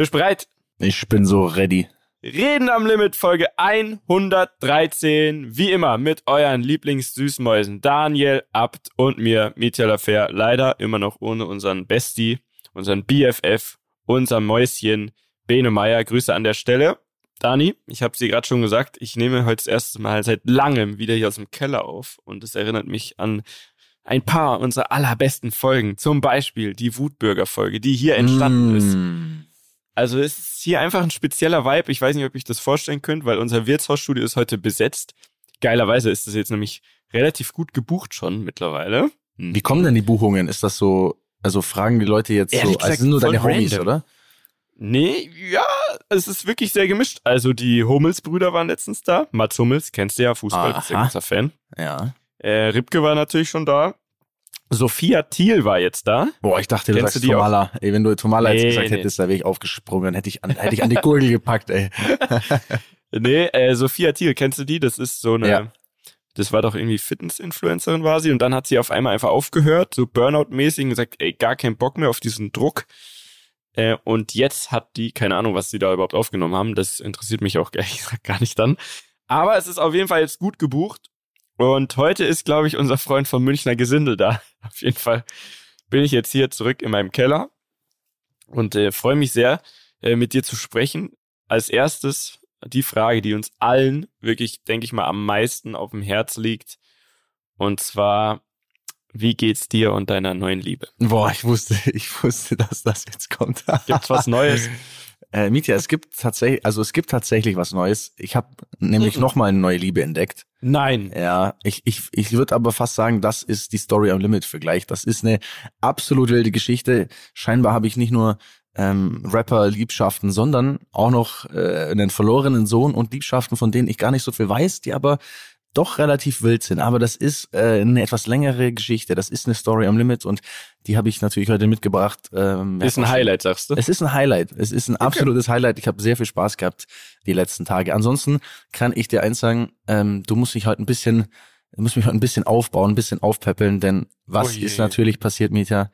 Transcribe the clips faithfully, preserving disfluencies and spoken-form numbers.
Bist du bereit? Ich bin so ready. Reden am Limit, Folge hundertdreizehn. Wie immer mit euren Lieblings-Süßmäusen Daniel, Abt und mir, Mitja. Leider immer noch ohne unseren Bestie, unseren B F F, unser Mäuschen, Bene Meier. Grüße an der Stelle. Dani, ich habe es dir gerade schon gesagt, ich nehme heute das erste Mal seit langem wieder hier aus dem Keller auf und es erinnert mich an ein paar unserer allerbesten Folgen. Zum Beispiel die Wutbürger-Folge, die hier entstanden mm. ist. Also es ist hier einfach ein spezieller Vibe. Ich weiß nicht, ob ich das vorstellen könnt, weil unser Wirtshausstudio ist heute besetzt. Geilerweise ist das jetzt nämlich relativ gut gebucht schon mittlerweile. Wie kommen denn die Buchungen? Ist das so, also fragen die Leute jetzt Ehrlich so, gesagt, also sind nur deine Homies, oder? Nee, ja, es ist wirklich sehr gemischt. Also die Hummels-Brüder waren letztens da. Mats Hummels, kennst du ja, Fußball, bist ja großer Fan. Ja. Äh, Ribke war natürlich schon da. Sophia Thiel war jetzt da. Boah, ich dachte, du sagst Tomala. Ey, wenn du Tomala jetzt gesagt hättest, da wäre ich aufgesprungen, dann hätte ich an, hätte ich an die Gurgel gepackt, ey. Nee, äh, Sophia Thiel, kennst du die? Das ist so eine, ja. Das war doch irgendwie Fitness-Influencerin war sie und dann hat sie auf einmal einfach aufgehört, so Burnout-mäßig und gesagt, ey, gar keinen Bock mehr auf diesen Druck. Äh, und jetzt hat die, keine Ahnung, was sie da überhaupt aufgenommen haben, das interessiert mich auch ehrlich gesagt gar nicht dann. Aber es ist auf jeden Fall jetzt gut gebucht. Und heute ist, glaube ich, unser Freund vom Münchner Gesindel da. Auf jeden Fall bin ich jetzt hier zurück in meinem Keller und äh, freue mich sehr, äh, mit dir zu sprechen. Als erstes die Frage, die uns allen wirklich, denke ich mal, am meisten auf dem Herz liegt. Und zwar, wie geht's dir und deiner neuen Liebe? Boah, ich wusste, ich wusste, dass das jetzt kommt. Gibt's was Neues? Äh, Mitja, es gibt tatsächlich, also es gibt tatsächlich was Neues. Ich habe nämlich mhm. nochmal eine neue Liebe entdeckt. Nein. Ja, ich ich ich würde aber fast sagen, das ist die Story am Limit Vergleich. Das ist eine absolut wilde Geschichte. Scheinbar habe ich nicht nur ähm, Rapper-Liebschaften, sondern auch noch äh, einen verlorenen Sohn und Liebschaften, von denen ich gar nicht so viel weiß, die aber doch relativ wild sind. Aber das ist äh, eine etwas längere Geschichte. Das ist eine Story am Limit und die habe ich natürlich heute mitgebracht. Ähm, ist ein Highlight, sagst du? Es ist ein Highlight. Es ist ein absolutes okay. Highlight. Ich habe sehr viel Spaß gehabt die letzten Tage. Ansonsten kann ich dir eins sagen, ähm, du musst dich halt ein bisschen, du musst mich halt ein bisschen aufbauen, ein bisschen aufpäppeln, denn was oh ist natürlich passiert, Mitja?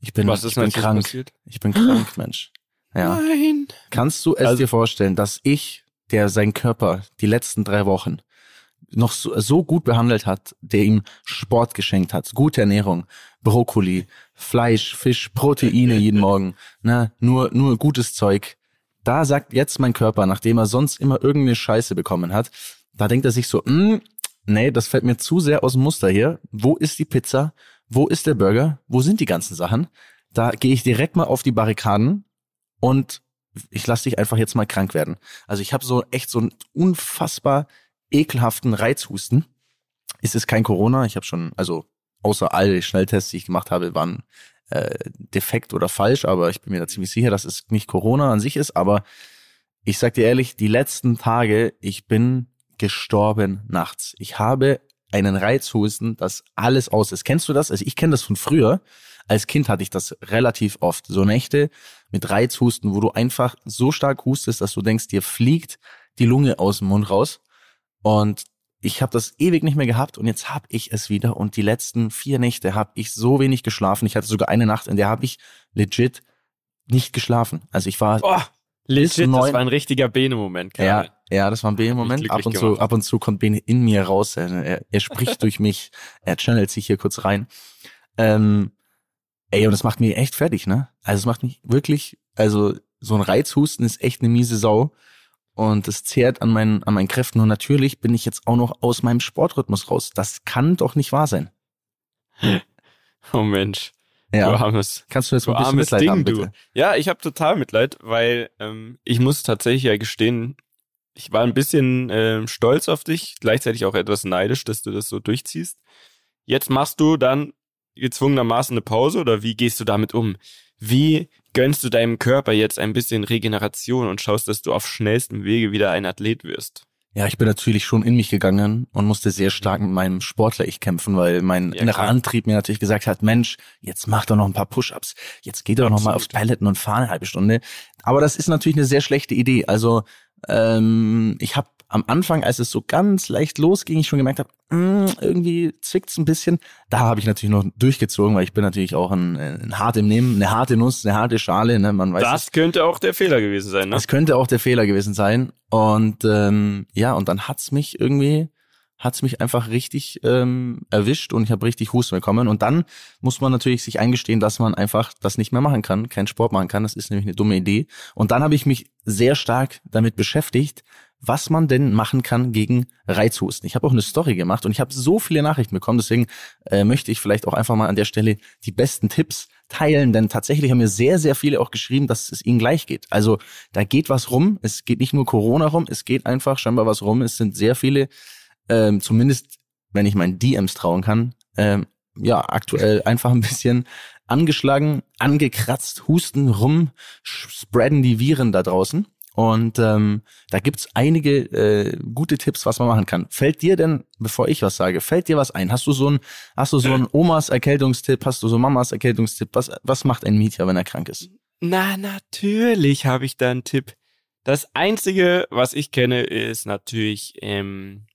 Ich bin, was ist ich bin krank. Passiert? Ich bin krank, Mensch. Ja. Nein. Kannst du es also, dir vorstellen, dass ich, der seinen Körper die letzten drei Wochen noch so, so gut behandelt hat, der ihm Sport geschenkt hat, gute Ernährung, Brokkoli, Fleisch, Fisch, Proteine jeden Morgen, ne, nur nur gutes Zeug. Da sagt jetzt mein Körper, nachdem er sonst immer irgendeine Scheiße bekommen hat, da denkt er sich so, nee, das fällt mir zu sehr aus dem Muster hier. Wo ist die Pizza? Wo ist der Burger? Wo sind die ganzen Sachen? Da gehe ich direkt mal auf die Barrikaden und ich lasse dich einfach jetzt mal krank werden. Also ich habe so echt so ein unfassbar ekelhaften Reizhusten. Es ist kein Corona. Ich habe schon, also außer alle Schnelltests, die ich gemacht habe, waren äh, defekt oder falsch, aber ich bin mir da ziemlich sicher, dass es nicht Corona an sich ist, aber ich sag dir ehrlich, die letzten Tage, ich bin gestorben nachts. Ich habe einen Reizhusten, das alles aus ist. Kennst du das? Also ich kenne das von früher. Als Kind hatte ich das relativ oft. So Nächte mit Reizhusten, wo du einfach so stark hustest, dass du denkst, dir fliegt die Lunge aus dem Mund raus. Und ich habe das ewig nicht mehr gehabt und jetzt habe ich es wieder und die letzten vier Nächte habe ich so wenig geschlafen. Ich hatte sogar eine Nacht, in der habe ich legit nicht geschlafen. Also ich war... Oh, legit, neun. Das war ein richtiger Bene-Moment. Ja, ja, das war ein Bene-Moment. Ab und, zu, ab und zu kommt Bene in mir raus. Er, er spricht durch mich, er channelt sich hier kurz rein. Ähm, ey, und das macht mich echt fertig, ne? Also es macht mich wirklich... Also so ein Reizhusten ist echt eine miese Sau. Und es zehrt an meinen, an meinen Kräften. Und natürlich bin ich jetzt auch noch aus meinem Sportrhythmus raus. Das kann doch nicht wahr sein. Oh Mensch. Ja. Du armes. Kannst du jetzt mal ein bisschen Mitleid Ding, haben, bitte? Du. Ja, ich habe total Mitleid, weil ähm, ich muss tatsächlich ja gestehen, ich war ein bisschen äh, stolz auf dich, gleichzeitig auch etwas neidisch, dass du das so durchziehst. Jetzt machst du dann gezwungenermaßen eine Pause oder wie gehst du damit um? Wie gönnst du deinem Körper jetzt ein bisschen Regeneration und schaust, dass du auf schnellstem Wege wieder ein Athlet wirst? Ja, ich bin natürlich schon in mich gegangen und musste sehr stark mit meinem Sportler-Ich kämpfen, weil mein ja, innerer klar. Antrieb mir natürlich gesagt hat, Mensch, jetzt mach doch noch ein paar Push-Ups, jetzt geh doch noch mal aufs Paletten und fahr eine halbe Stunde. Aber das ist natürlich eine sehr schlechte Idee. Also ähm, ich habe am Anfang, als es so ganz leicht losging, ich schon gemerkt habe, irgendwie zwickt's ein bisschen. Da habe ich natürlich noch durchgezogen, weil ich bin natürlich auch ein, ein hart im Nehmen, eine harte Nuss, eine harte Schale. Ne? Man weiß das es. Könnte auch der Fehler gewesen sein. Ne? Das könnte auch der Fehler gewesen sein. Und ähm, ja, und dann hat's mich irgendwie, hat's mich einfach richtig ähm, erwischt und ich habe richtig Husten bekommen. Und dann muss man natürlich sich eingestehen, dass man einfach das nicht mehr machen kann, keinen Sport machen kann. Das ist nämlich eine dumme Idee. Und dann habe ich mich sehr stark damit beschäftigt, was man denn machen kann gegen Reizhusten. Ich habe auch eine Story gemacht und ich habe so viele Nachrichten bekommen, deswegen äh, möchte ich vielleicht auch einfach mal an der Stelle die besten Tipps teilen, denn tatsächlich haben mir sehr, sehr viele auch geschrieben, dass es ihnen gleich geht. Also da geht was rum, es geht nicht nur Corona rum, es geht einfach scheinbar was rum. Es sind sehr viele, ähm, zumindest wenn ich meinen D Ms trauen kann, ähm, ja, aktuell einfach ein bisschen angeschlagen, angekratzt, husten rum, spreaden die Viren da draußen. Und ähm, da gibt's einige äh, gute Tipps, was man machen kann. Fällt dir denn, bevor ich was sage, fällt dir was ein? Hast du so ein, hast du so einen Omas Erkältungstipp? Hast du so Mamas Erkältungstipp? Was was macht ein Mitja, wenn er krank ist? Na natürlich habe ich da einen Tipp. Das Einzige, was ich kenne, ist natürlich ähm,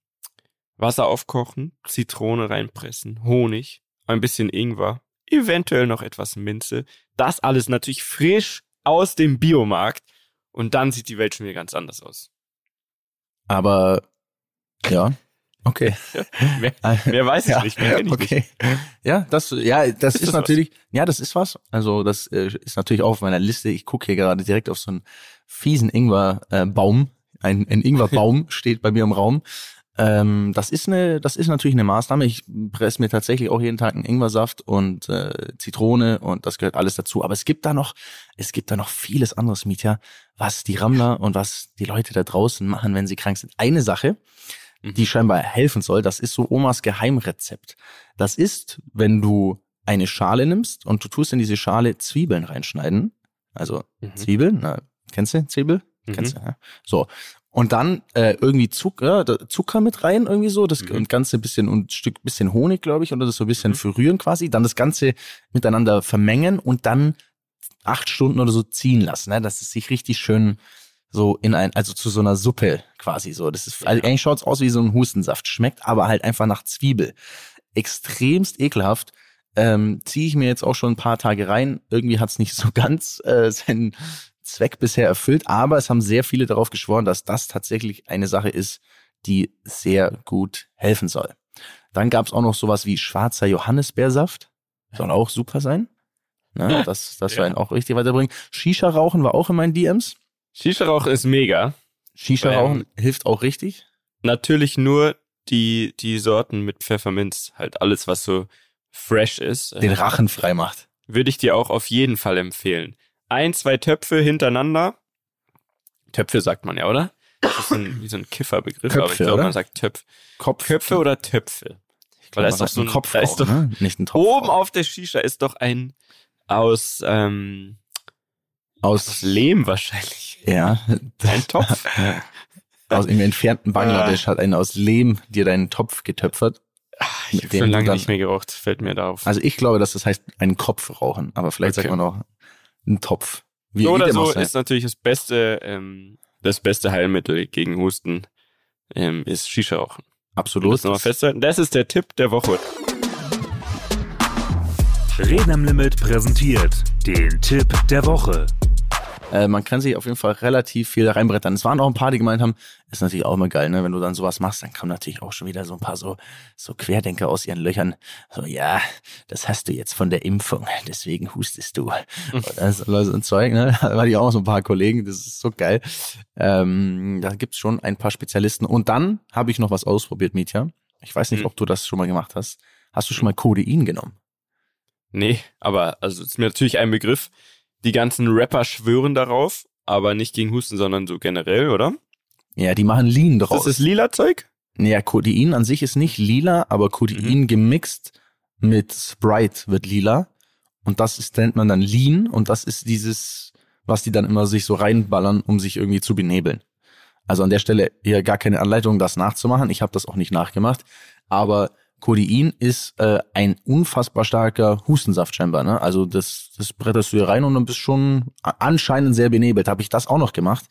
Wasser aufkochen, Zitrone reinpressen, Honig, ein bisschen Ingwer, eventuell noch etwas Minze. Das alles natürlich frisch aus dem Biomarkt. Und dann sieht die Welt schon wieder ganz anders aus. Aber, ja, okay. mehr, mehr weiß ich ja, nicht, mehr kenne ich okay. nicht. Ja, das, ja, das ist, ist das natürlich, was? ja, das ist was. Also das äh, ist natürlich auch auf meiner Liste. Ich gucke hier gerade direkt auf so einen fiesen Ingwerbaum. Äh, ein, ein Ingwerbaum steht bei mir im Raum. Ähm, das ist eine, das ist natürlich eine Maßnahme. Ich presse mir tatsächlich auch jeden Tag einen Ingwersaft und äh, Zitrone und das gehört alles dazu. Aber es gibt da noch, es gibt da noch vieles anderes, Mitja, was die Rammler und was die Leute da draußen machen, wenn sie krank sind. Eine Sache, mhm. die scheinbar helfen soll, das ist so Omas Geheimrezept. Das ist, wenn du eine Schale nimmst und du tust in diese Schale Zwiebeln reinschneiden. Also mhm. Zwiebeln, na, kennst du Zwiebel? Mhm. Kennst du, ja? So. Und dann äh, irgendwie Zucker, Zucker mit rein, irgendwie so, das mhm. Ganze bisschen und ein Stück bisschen Honig, glaube ich, oder das so ein bisschen mhm. verrühren quasi, dann das Ganze miteinander vermengen und dann acht Stunden oder so ziehen lassen, ne? Dass es sich richtig schön so in ein, also zu so einer Suppe quasi so. Das ist, also eigentlich schaut's aus wie so ein Hustensaft, schmeckt aber halt einfach nach Zwiebel. Extremst ekelhaft. Ähm, ziehe ich mir jetzt auch schon ein paar Tage rein. Irgendwie hat's nicht so ganz äh, seinen Zweck bisher erfüllt, aber es haben sehr viele darauf geschworen, dass das tatsächlich eine Sache ist, die sehr gut helfen soll. Dann gab es auch noch sowas wie schwarzer Johannisbeersaft, soll auch super sein. Ne? Das, das soll einen auch richtig weiterbringen. Shisha-Rauchen war auch in meinen D Ms. Shisha-Rauchen ist mega. Shisha-Rauchen ähm, hilft auch richtig. Natürlich nur die, die Sorten mit Pfefferminz, halt alles, was so fresh ist. Den Rachen frei macht. Würde ich dir auch auf jeden Fall empfehlen. Ein, zwei Töpfe hintereinander. Töpfe sagt man ja, oder? Das ist ein, wie so ein Kifferbegriff, Köpfe, aber ich glaube, oder? Man sagt Töpf. Kopf. Köpfe oder Töpfe? Ich glaube, da ist doch so ein Kopf. Da auch, ist doch, ne? Nicht ein Topf. Oben auf der Shisha ist doch ein aus, ähm, aus, aus Lehm wahrscheinlich. Ja. Ein Topf. Aus dem entfernten Bangladesch hat einer aus Lehm dir deinen Topf getöpfert. Ich habe schon lange dann, nicht mehr geraucht, fällt mir da auf. Also ich glaube, dass das heißt, einen Kopf rauchen, aber vielleicht okay. sagt man auch, ein Topf. Wie so oder so ist natürlich das beste, ähm, das beste Heilmittel gegen Husten ähm, ist Shisha-Rauchen. Absolut. Das nochmal festhalten. Das ist der Tipp der Woche. Reden am Limit präsentiert den Tipp der Woche. Äh, man kann sich auf jeden Fall relativ viel da reinbrettern. Es waren auch ein paar, die gemeint haben, ist natürlich auch immer geil, ne? Wenn du dann sowas machst, dann kommen natürlich auch schon wieder so ein paar so, so Querdenker aus ihren Löchern. So, ja, das hast du jetzt von der Impfung, deswegen hustest du. Oder so ein Zeug, ne? Da hatte ich auch so ein paar Kollegen, das ist so geil. Ähm, da gibt's schon ein paar Spezialisten. Und dann habe ich noch was ausprobiert, Mitja. Ich weiß nicht, mhm. ob du das schon mal gemacht hast. Hast du schon mal Codein genommen? Nee, aber also ist mir natürlich ein Begriff. Die ganzen Rapper schwören darauf, aber nicht gegen Husten, sondern so generell, oder? Ja, die machen Lean draus. Ist das das lila Zeug? Ja, Codein an sich ist nicht lila, aber Codein mhm. gemixt mit Sprite wird lila. Und das ist, nennt man dann Lean. Und das ist dieses, was die dann immer sich so reinballern, um sich irgendwie zu benebeln. Also an der Stelle hier gar keine Anleitung, das nachzumachen. Ich habe das auch nicht nachgemacht. Aber Codein ist äh, ein unfassbar starker Hustensaft scheinbar, ne? Also das, das bretterst du hier rein und dann bist schon anscheinend sehr benebelt. Habe ich das auch noch gemacht.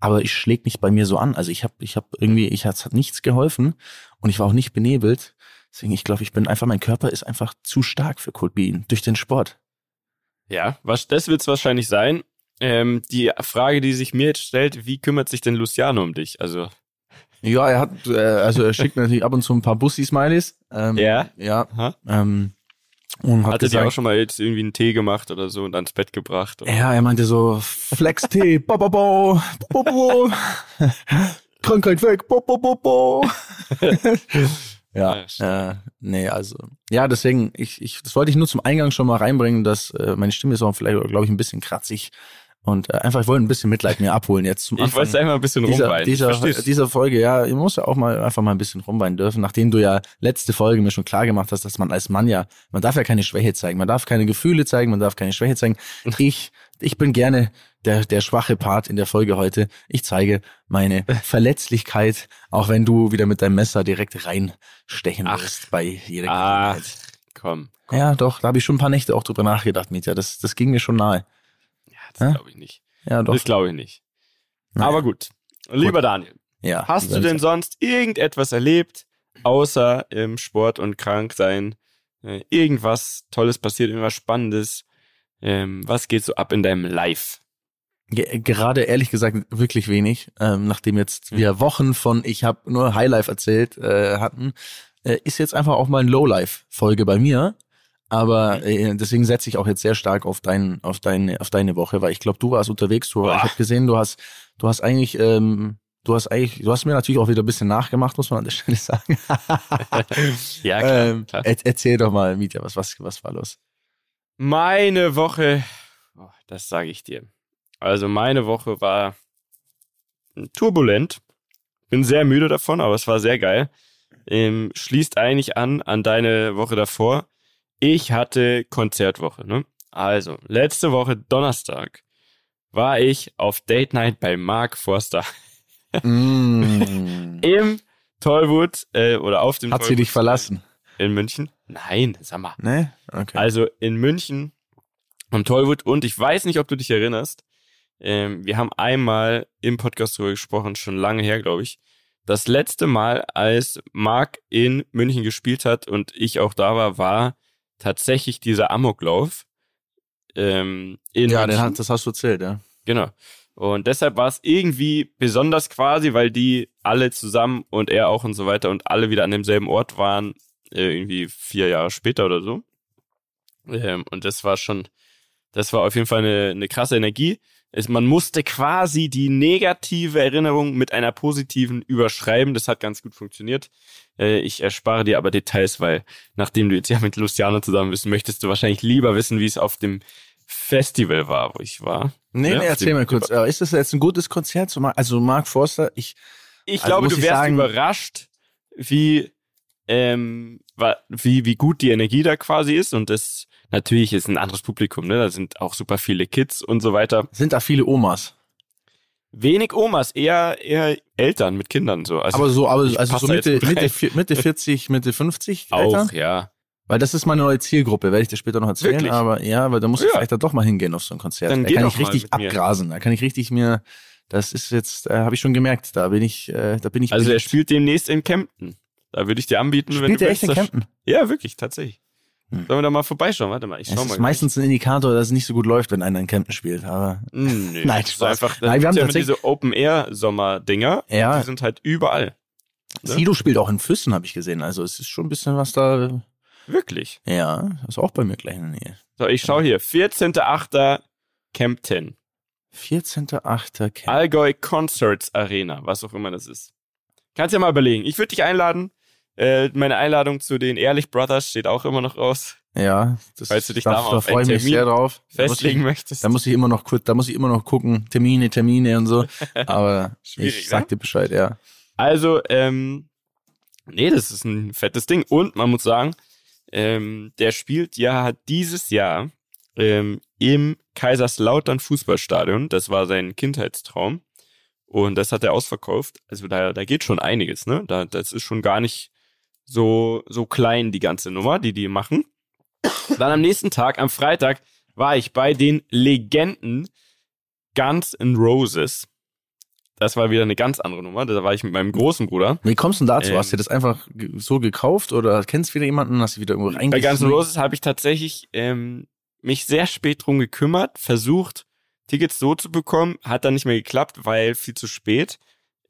aber es schlägt nicht bei mir so an. Also ich habe ich hab irgendwie, ich hat's, hat nichts geholfen und ich war auch nicht benebelt. Deswegen, ich glaube, ich bin einfach, mein Körper ist einfach zu stark für Cold Bean durch den Sport. Ja, was, das wird es wahrscheinlich sein. Ähm, die Frage, die sich mir jetzt stellt, wie kümmert sich denn Luciano um dich? Also... Ja, er hat, äh, also er schickt natürlich ab und zu ein paar Bussi-Smileys. Ähm, ja? Ja. Ähm, und hat, hat er dir auch schon mal jetzt irgendwie einen Tee gemacht oder so und ans Bett gebracht? Oder? Ja, er meinte so, Flex-Tee, bo bo bo, bo bo, Krankheit weg, bo bo bo bo. Ja, ja äh, nee, also, ja, deswegen, ich, ich, das wollte ich nur zum Eingang schon mal reinbringen, dass äh, meine Stimme ist auch vielleicht, glaube ich, ein bisschen kratzig. Und äh, einfach, ich wollte ein bisschen Mitleid mir abholen jetzt zum Anfang. Ich wollte es einfach ein bisschen rumweinen. Dieser, dieser, dieser Folge, ja, ich muss ja auch mal einfach mal ein bisschen rumweinen dürfen, nachdem du ja letzte Folge mir schon klar gemacht hast, dass man als Mann ja, man darf ja keine Schwäche zeigen, man darf keine Gefühle zeigen, man darf keine Schwäche zeigen. Ich, ich bin gerne der, der schwache Part in der Folge heute. Ich zeige meine Verletzlichkeit, auch wenn du wieder mit deinem Messer direkt reinstechen wirst bei jeder Gelegenheit. Komm, komm. Ja, doch, da habe ich schon ein paar Nächte auch drüber nachgedacht, Mitja. Das, das ging mir schon nahe. Das glaube ich nicht. Ja, doch. Das glaube ich nicht. Naja. Aber gut. Lieber gut. Daniel, ja, hast du denn sonst irgendetwas erlebt, außer im Sport und Kranksein? Äh, irgendwas Tolles passiert, irgendwas Spannendes? Ähm, was geht so ab in deinem Life? Ge- gerade ehrlich gesagt wirklich wenig. Ähm, nachdem jetzt wir Wochen von ich habe nur Highlife erzählt äh, hatten, äh, ist jetzt einfach auch mal eine Lowlife-Folge bei mir. Aber äh, deswegen setze ich auch jetzt sehr stark auf dein, auf deine, auf deine Woche, weil ich glaube, du warst unterwegs, du, ich habe gesehen, du hast, du hast eigentlich, ähm, du hast eigentlich, du hast mir natürlich auch wieder ein bisschen nachgemacht, muss man an der Stelle sagen. Ja, klar. Ähm, klar. Er, erzähl doch mal, Mitja, was, was, was war los? Meine Woche, oh, das sage ich dir. Also meine Woche war turbulent. Bin sehr müde davon, aber es war sehr geil. Ähm, schließt eigentlich an an deine Woche davor. Ich hatte Konzertwoche, ne? Also, letzte Woche Donnerstag war ich auf Date Night bei Marc Forster. Mm. Im Tollwood äh, oder auf dem Hat Tollwood sie dich verlassen? In München? Nein, sag mal. Nee? Okay. Also in München am Tollwood und ich weiß nicht, ob du dich erinnerst, ähm, wir haben einmal im Podcast darüber gesprochen, schon lange her, glaube ich. Das letzte Mal, als Marc in München gespielt hat und ich auch da war, war tatsächlich dieser Amoklauf. Ähm, in ja, den hat, das hast du erzählt, ja. Genau. Und deshalb war es irgendwie besonders quasi, weil die alle zusammen und er auch und so weiter und alle wieder an demselben Ort waren, äh, irgendwie vier Jahre später oder so. Ähm, und das war schon, das war auf jeden Fall eine, eine krasse Energie. Es, man musste quasi die negative Erinnerung mit einer positiven überschreiben. Das hat ganz gut funktioniert. Ich erspare dir aber Details, weil nachdem du jetzt ja mit Luciano zusammen bist, möchtest du wahrscheinlich lieber wissen, wie es auf dem Festival war, wo ich war. Nee, ja, nee erzähl mal kurz. Ist das jetzt ein gutes Konzert? Also Marc Forster, ich... Ich also glaube, du wärst sagen, überrascht, wie, ähm, wie, wie gut die Energie da quasi ist. Und das natürlich ist ein anderes Publikum, ne? Da sind auch super viele Kids und so weiter. Sind da viele Omas? Wenig Omas, eher, eher Eltern mit Kindern so. Also aber so, aber also so Mitte, Mitte, Mitte vierzig, Mitte fünfzig Eltern? Auch, ja. Weil das ist meine neue Zielgruppe, werde ich dir später noch erzählen. Wirklich? Aber ja, weil da muss ich ja. vielleicht da doch mal hingehen auf so ein Konzert. Dann da kann ich richtig abgrasen, mir. da kann ich richtig mir, das ist jetzt, äh, habe ich schon gemerkt, da bin ich, äh, da bin ich. Also beliebt. Der spielt demnächst in Kempten. Da würde ich dir anbieten, spielt wenn du. Spielt der echt in Kempten? Ja, wirklich, tatsächlich. Hm. Sollen wir da mal vorbeischauen? Warte mal, ich schau mal. Das ist meistens ein Indikator, dass es nicht so gut läuft, wenn einer in Kempten spielt. Aber Nö, nein, Spaß. Einfach, nein, wir haben ja tatsächlich diese Open-Air-Sommer-Dinger. Ja. Die sind halt überall. Sido ne? spielt auch in Füssen, habe ich gesehen. Also es ist schon ein bisschen was da. Wirklich? Ja, das ist auch bei mir gleich in der Nähe. So, ich schau hier. vierzehnter achter Kempten. vierzehnter achter Kempten. Allgäu Concerts Arena, was auch immer das ist. Kannst ja mal überlegen. Ich würde dich einladen. Äh, meine Einladung zu den Ehrlich Brothers steht auch immer noch aus. Ja, das falls du dich darf, da, da freue ich mich sehr drauf. Festlegen da ich, möchtest. Da muss ich immer noch kurz, da muss ich immer noch gucken, Termine, Termine und so. Aber ich sag ne? dir Bescheid, ja. Also, ähm, nee, das ist ein fettes Ding. Und man muss sagen, ähm, der spielt ja dieses Jahr ähm, im Kaiserslautern Fußballstadion. Das war sein Kindheitstraum. Und das hat er ausverkauft. Also da, da geht schon einiges, ne? Da, das ist schon gar nicht so, so klein, die ganze Nummer, die die machen. Dann am nächsten Tag, am Freitag, war ich bei den Legenden Guns N' Roses. das war wieder eine ganz andere Nummer. Da war ich mit meinem großen Bruder. Wie kommst du denn dazu? Ähm, hast du das einfach so gekauft oder kennst wieder jemanden und hast du wieder irgendwo reingeschmissen? Bei Guns N' Roses habe ich tatsächlich ähm, mich sehr spät drum gekümmert, versucht, Tickets so zu bekommen. Hat dann nicht mehr geklappt, weil viel zu spät.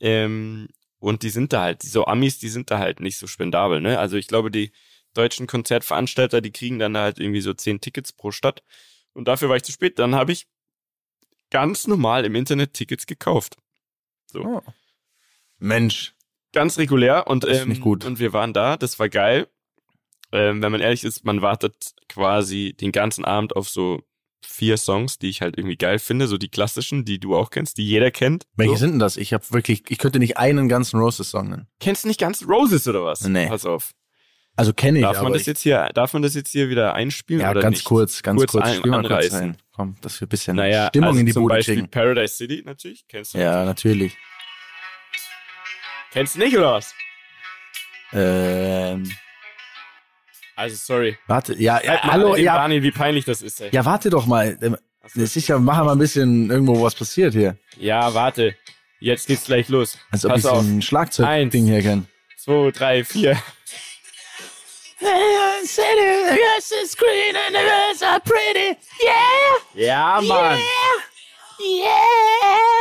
Ähm, und die sind da halt, so Amis, die sind da halt nicht so spendabel, ne? Also ich glaube, die deutschen Konzertveranstalter, die kriegen dann halt irgendwie so zehn Tickets pro Stadt. Und dafür war ich zu spät. Dann habe ich ganz normal im Internet Tickets gekauft. So. Oh. Mensch. Ganz regulär. Und, das ist ähm, nicht gut. Und wir waren da, das war geil. Ähm, wenn man ehrlich ist, man wartet quasi den ganzen Abend auf so vier Songs, die ich halt irgendwie geil finde. So die klassischen, die du auch kennst, die jeder kennt. Welche so. Sind denn das? Ich habe wirklich, ich könnte nicht einen ganzen Roses-Song nennen. Kennst du nicht Guns N' Roses oder was? Nee. Pass auf. Also kenne ich, darf man aber das ich, jetzt hier, darf man das jetzt hier wieder einspielen ja, oder ganz nicht? kurz, ganz kurz, kurz spielen wir kurz ein. Komm, dass wir ein bisschen naja, Stimmung also in die Bude Beispiel kriegen. Paradise City natürlich, kennst du das? Ja, natürlich. Kennst du nicht oder was? Ähm. Also sorry. Warte, ja, ja hallo, ja. Daniel, wie peinlich das ist. Ey. Ja, warte doch mal. Das ist ja, machen wir ein bisschen irgendwo was passiert hier. Ja, warte. Jetzt geht's gleich los. Als ob ich so ein Schlagzeugding hier kenne. Zwei, drei, vier. Ja, Mann. Yeah.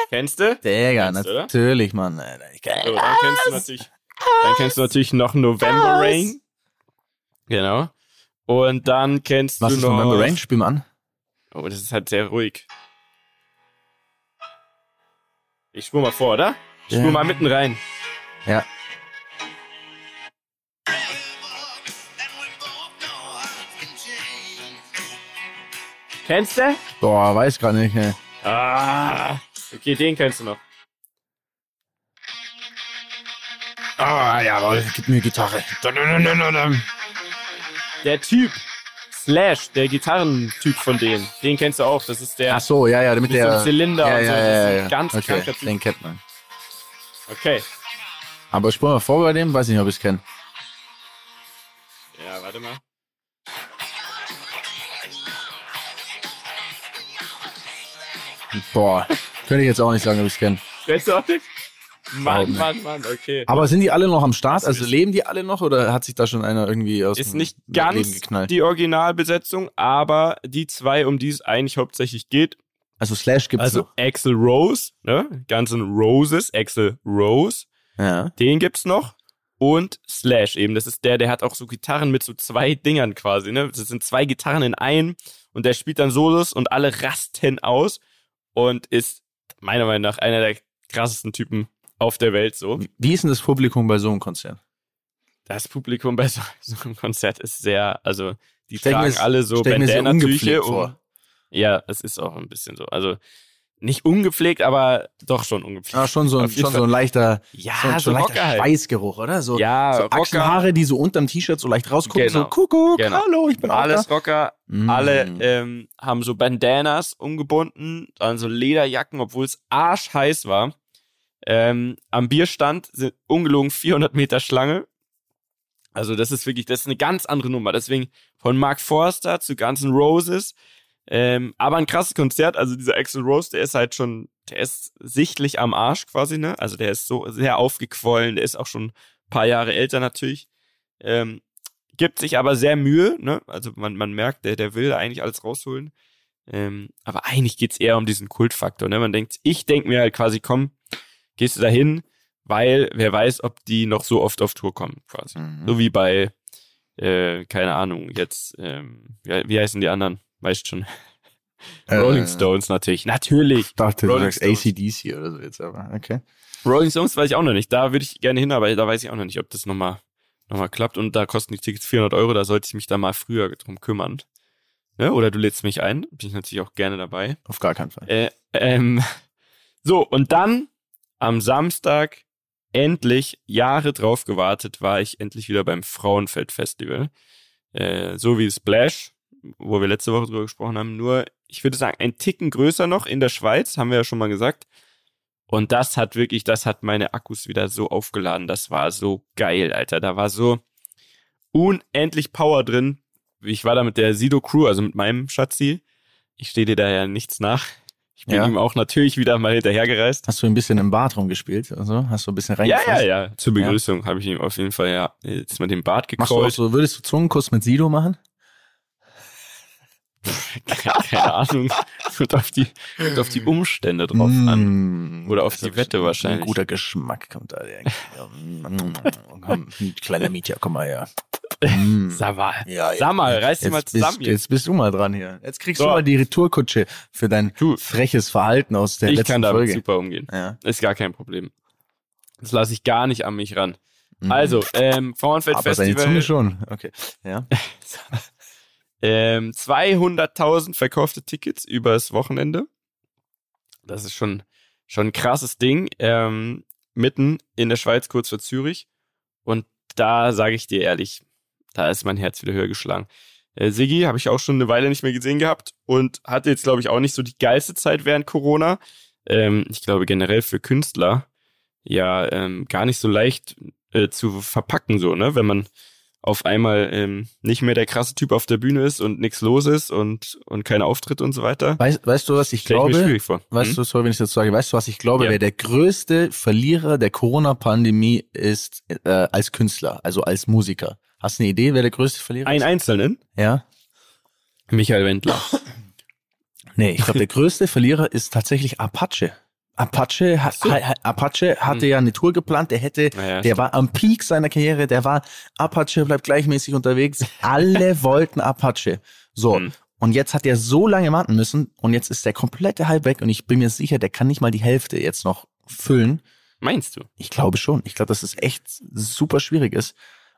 Kennst du? Digga, natürlich, Mann. So, dann, kennst du natürlich, dann kennst du natürlich noch November Rain. Genau. Und dann kennst Was du noch... Was ist November Rain? Spiel mal an. Oh, das ist halt sehr ruhig. Ich spule mal vor, oder? Ich spule yeah. mal mitten rein. Ja. Kennst du? Boah, weiß gar nicht, ey. Ah, okay, den kennst du noch. Ah, jawohl, gib mir Gitarre. Der Typ, Slash, der Gitarrentyp von denen, den kennst du auch, das ist der... Ach so, ja, ja, damit mit der... Mit so einem Zylinder ja, und so, ja, ja, ja, ja. Ganz okay, kranker Typ. Den kennt man. Okay. Aber ich spür mal vor bei dem, weiß nicht, ob ich es kenne. Ja, warte mal. Boah, könnte ich jetzt auch nicht sagen, ob ich es kenne. Kennst du auch nicht? Mann, Mann, Mann, okay. Aber sind die alle noch am Start? Also leben die alle noch oder hat sich da schon einer irgendwie aus dem Leben geknallt? Ist nicht ganz die Originalbesetzung, aber die zwei, um die es eigentlich hauptsächlich geht. Also Slash gibt's also noch. Also Axl Rose, ne? Guns N' Roses, Axl Rose. Ja. Den gibt's noch. Und Slash eben, das ist der, der hat auch so Gitarren mit so zwei Dingern quasi, ne? Das sind zwei Gitarren in einem und der spielt dann Solos und alle rasten aus. Und ist meiner Meinung nach einer der krassesten Typen auf der Welt so. Wie ist denn das Publikum bei so einem Konzert? Das Publikum bei so, so einem Konzert ist sehr, also die stell tragen es, alle so Bandana-Tücher um. Ja, es ist auch ein bisschen so. Also nicht ungepflegt, aber doch schon ungepflegt. Ah, schon so ein, schon so ein leichter, ja, so, so so leichter Rocker Schweißgeruch, halt. Oder? So, ja, so Achsenhaare, die so unterm T-Shirt so leicht rausgucken. Genau. So, Kuckuck, genau. Hallo, ich bin alles Rocker. Mm. Alle ähm, haben so Bandanas umgebunden, dann so Lederjacken, obwohl es arschheiß war. Ähm, am Bierstand sind ungelogen vierhundert Meter Schlange. Also das ist wirklich, das ist eine ganz andere Nummer. Deswegen von Marc Forster zu Guns N' Roses. Ähm, aber ein krasses Konzert, also dieser Axl Rose, der ist halt schon, der ist sichtlich am Arsch quasi, ne? Also der ist so sehr aufgequollen, der ist auch schon ein paar Jahre älter natürlich. Ähm, gibt sich aber sehr Mühe, ne? Also man, man merkt, der, der will eigentlich alles rausholen. Ähm, aber eigentlich geht's eher um diesen Kultfaktor, ne? Man denkt, ich denke mir halt quasi, komm, gehst du da hin, weil wer weiß, ob die noch so oft auf Tour kommen quasi. Mhm. So wie bei, äh, keine Ahnung, jetzt, ähm, wie, wie heißen die anderen? Weißt schon. Äh, Rolling Stones natürlich. Natürlich. Ich dachte, du sagst A C D C oder so jetzt, aber okay. Rolling Stones weiß ich auch noch nicht. Da würde ich gerne hin, aber da weiß ich auch noch nicht, ob das nochmal noch mal klappt. Und da kosten die Tickets vierhundert Euro, da sollte ich mich da mal früher drum kümmern. Ne? Oder du lädst mich ein. Bin ich natürlich auch gerne dabei. Auf gar keinen Fall. Äh, ähm, so, und dann am Samstag endlich, Jahre drauf gewartet, war ich endlich wieder beim Frauenfeld-Festival. Äh, so wie Splash, wo wir letzte Woche drüber gesprochen haben, nur, ich würde sagen, ein Ticken größer noch in der Schweiz, haben wir ja schon mal gesagt. Und das hat wirklich, das hat meine Akkus wieder so aufgeladen. Das war so geil, Alter. Da war so unendlich Power drin. Ich war da mit der Sido Crew, also mit meinem Schatzi. Ich stehe dir da ja nichts nach. Ich bin ja. ihm auch natürlich wieder mal hinterhergereist. Hast du ein bisschen im Bad rumgespielt? Also? Hast du ein bisschen reingefasst? Ja, ja, ja. Zur Begrüßung ja. habe ich ihm auf jeden Fall, ja, jetzt mit dem Bart gekrollt. Machst du auch so, würdest du Zungenkuss mit Sido machen? Keine Ahnung. Wird auf die, wird auf die Umstände drauf an. Oder auf das die Wette wahrscheinlich. Ein guter Geschmack kommt da. Kleiner Mitja, komm mal her. Sag mal, ja, ja. Sag mal, reiß dich mal zusammen. Bist, jetzt bist du mal dran hier. Jetzt kriegst so. du mal die Retourkutsche für dein du. freches Verhalten aus der ich letzten Folge. Ich kann damit super umgehen. Ja. Ist gar kein Problem. Das lasse ich gar nicht an mich ran. Mhm. Also, ähm, Frauenfeld Aber Festival. Aber deine Zunge schon. Okay, ja. ähm, zweihunderttausend verkaufte Tickets übers Wochenende. Das ist schon, schon ein krasses Ding. Ähm, mitten in der Schweiz, kurz vor Zürich. Und da sage ich dir ehrlich, da ist mein Herz wieder höher geschlagen. Äh, Siggi habe ich auch schon eine Weile nicht mehr gesehen gehabt und hatte jetzt, glaube ich, auch nicht so die geilste Zeit während Corona. Ähm, ich glaube generell für Künstler ja ähm, gar nicht so leicht äh, zu verpacken, so, ne? Wenn man auf einmal ähm, nicht mehr der krasse Typ auf der Bühne ist und nichts los ist und, und kein Auftritt und so weiter. Weißt, weißt du, was ich Stell glaube? Ich mir schwierig vor. Weißt hm? du, sorry, wenn ich das sage, weißt du, was ich glaube, ja. wer der größte Verlierer der Corona-Pandemie ist äh, als Künstler, also als Musiker? Hast du eine Idee, wer der größte Verlierer Ein ist? Einen Einzelnen? Ja. Michael Wendler. Nee, ich glaube, der größte Verlierer ist tatsächlich Apache. Apache, so. ha, Apache hatte hm. ja eine Tour geplant, der hätte, ja, der war am Peak seiner Karriere, der war, Apache bleibt gleichmäßig unterwegs, alle wollten Apache. So. Hm. Und jetzt hat der so lange warten müssen und jetzt ist der komplette Hype weg und ich bin mir sicher, der kann nicht mal die Hälfte jetzt noch füllen. Meinst du? Ich glaube schon. Ich glaube, dass es echt super schwierig ist.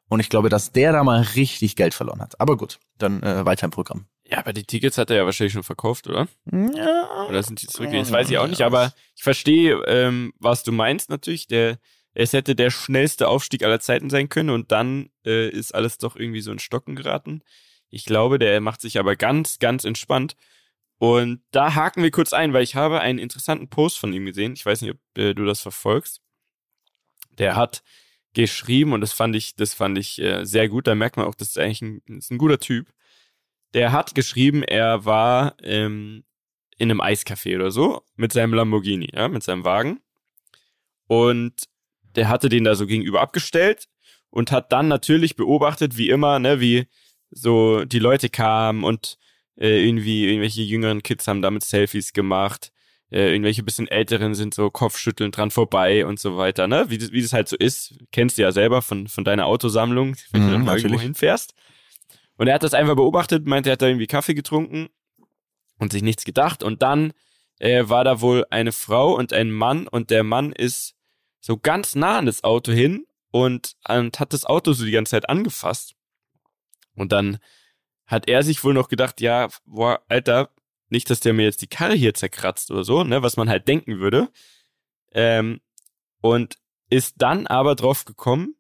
Und ich glaube, dass der da mal richtig Geld verloren hat. Aber gut, dann äh, weiter im Programm. Ja, aber die Tickets hat er ja wahrscheinlich schon verkauft, oder? Ja. Oder sind die zurückgelegt? Das weiß ich auch nicht, aber ich verstehe, ähm, was du meinst natürlich. Der, es hätte der schnellste Aufstieg aller Zeiten sein können und dann äh, ist alles doch irgendwie so in Stocken geraten. Ich glaube, der macht sich aber ganz, ganz entspannt. Und da haken wir kurz ein, weil ich habe einen interessanten Post von ihm gesehen. Ich weiß nicht, ob äh, du das verfolgst. Der hat geschrieben und das fand ich, das fand ich äh, sehr gut. Da merkt man auch, das ist eigentlich ein, ist ein guter Typ. Der hat geschrieben, er war ähm, in einem Eiscafé oder so mit seinem Lamborghini, ja, mit seinem Wagen. Und der hatte den da so gegenüber abgestellt und hat dann natürlich beobachtet, wie immer, ne, wie so die Leute kamen und äh, irgendwie irgendwelche jüngeren Kids haben damit Selfies gemacht. Äh, irgendwelche bisschen Älteren sind so kopfschüttelnd dran vorbei und so weiter, ne? Wie das, wie das halt so ist, kennst du ja selber von, von deiner Autosammlung, wenn mhm, du dann mal natürlich. irgendwo hinfährst. Und er hat das einfach beobachtet, meinte, er hat da irgendwie Kaffee getrunken und sich nichts gedacht. Und dann äh, war da wohl eine Frau und ein Mann und der Mann ist so ganz nah an das Auto hin und, und hat das Auto so die ganze Zeit angefasst. Und dann hat er sich wohl noch gedacht, ja, boah, Alter, nicht, dass der mir jetzt die Karre hier zerkratzt oder so, ne, was man halt denken würde. Ähm, und ist dann aber drauf gekommen,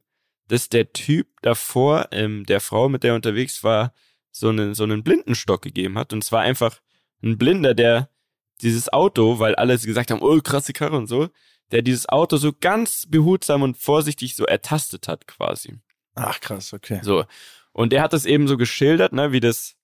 dass der Typ davor, ähm, der Frau, mit der er unterwegs war, so einen, so einen Blindenstock gegeben hat. Und es war einfach ein Blinder, der dieses Auto, weil alle gesagt haben, oh, krasse Karre und so, der dieses Auto so ganz behutsam und vorsichtig so ertastet hat quasi. Ach, krass, okay. So. Und er hat das eben so geschildert, ne, wie das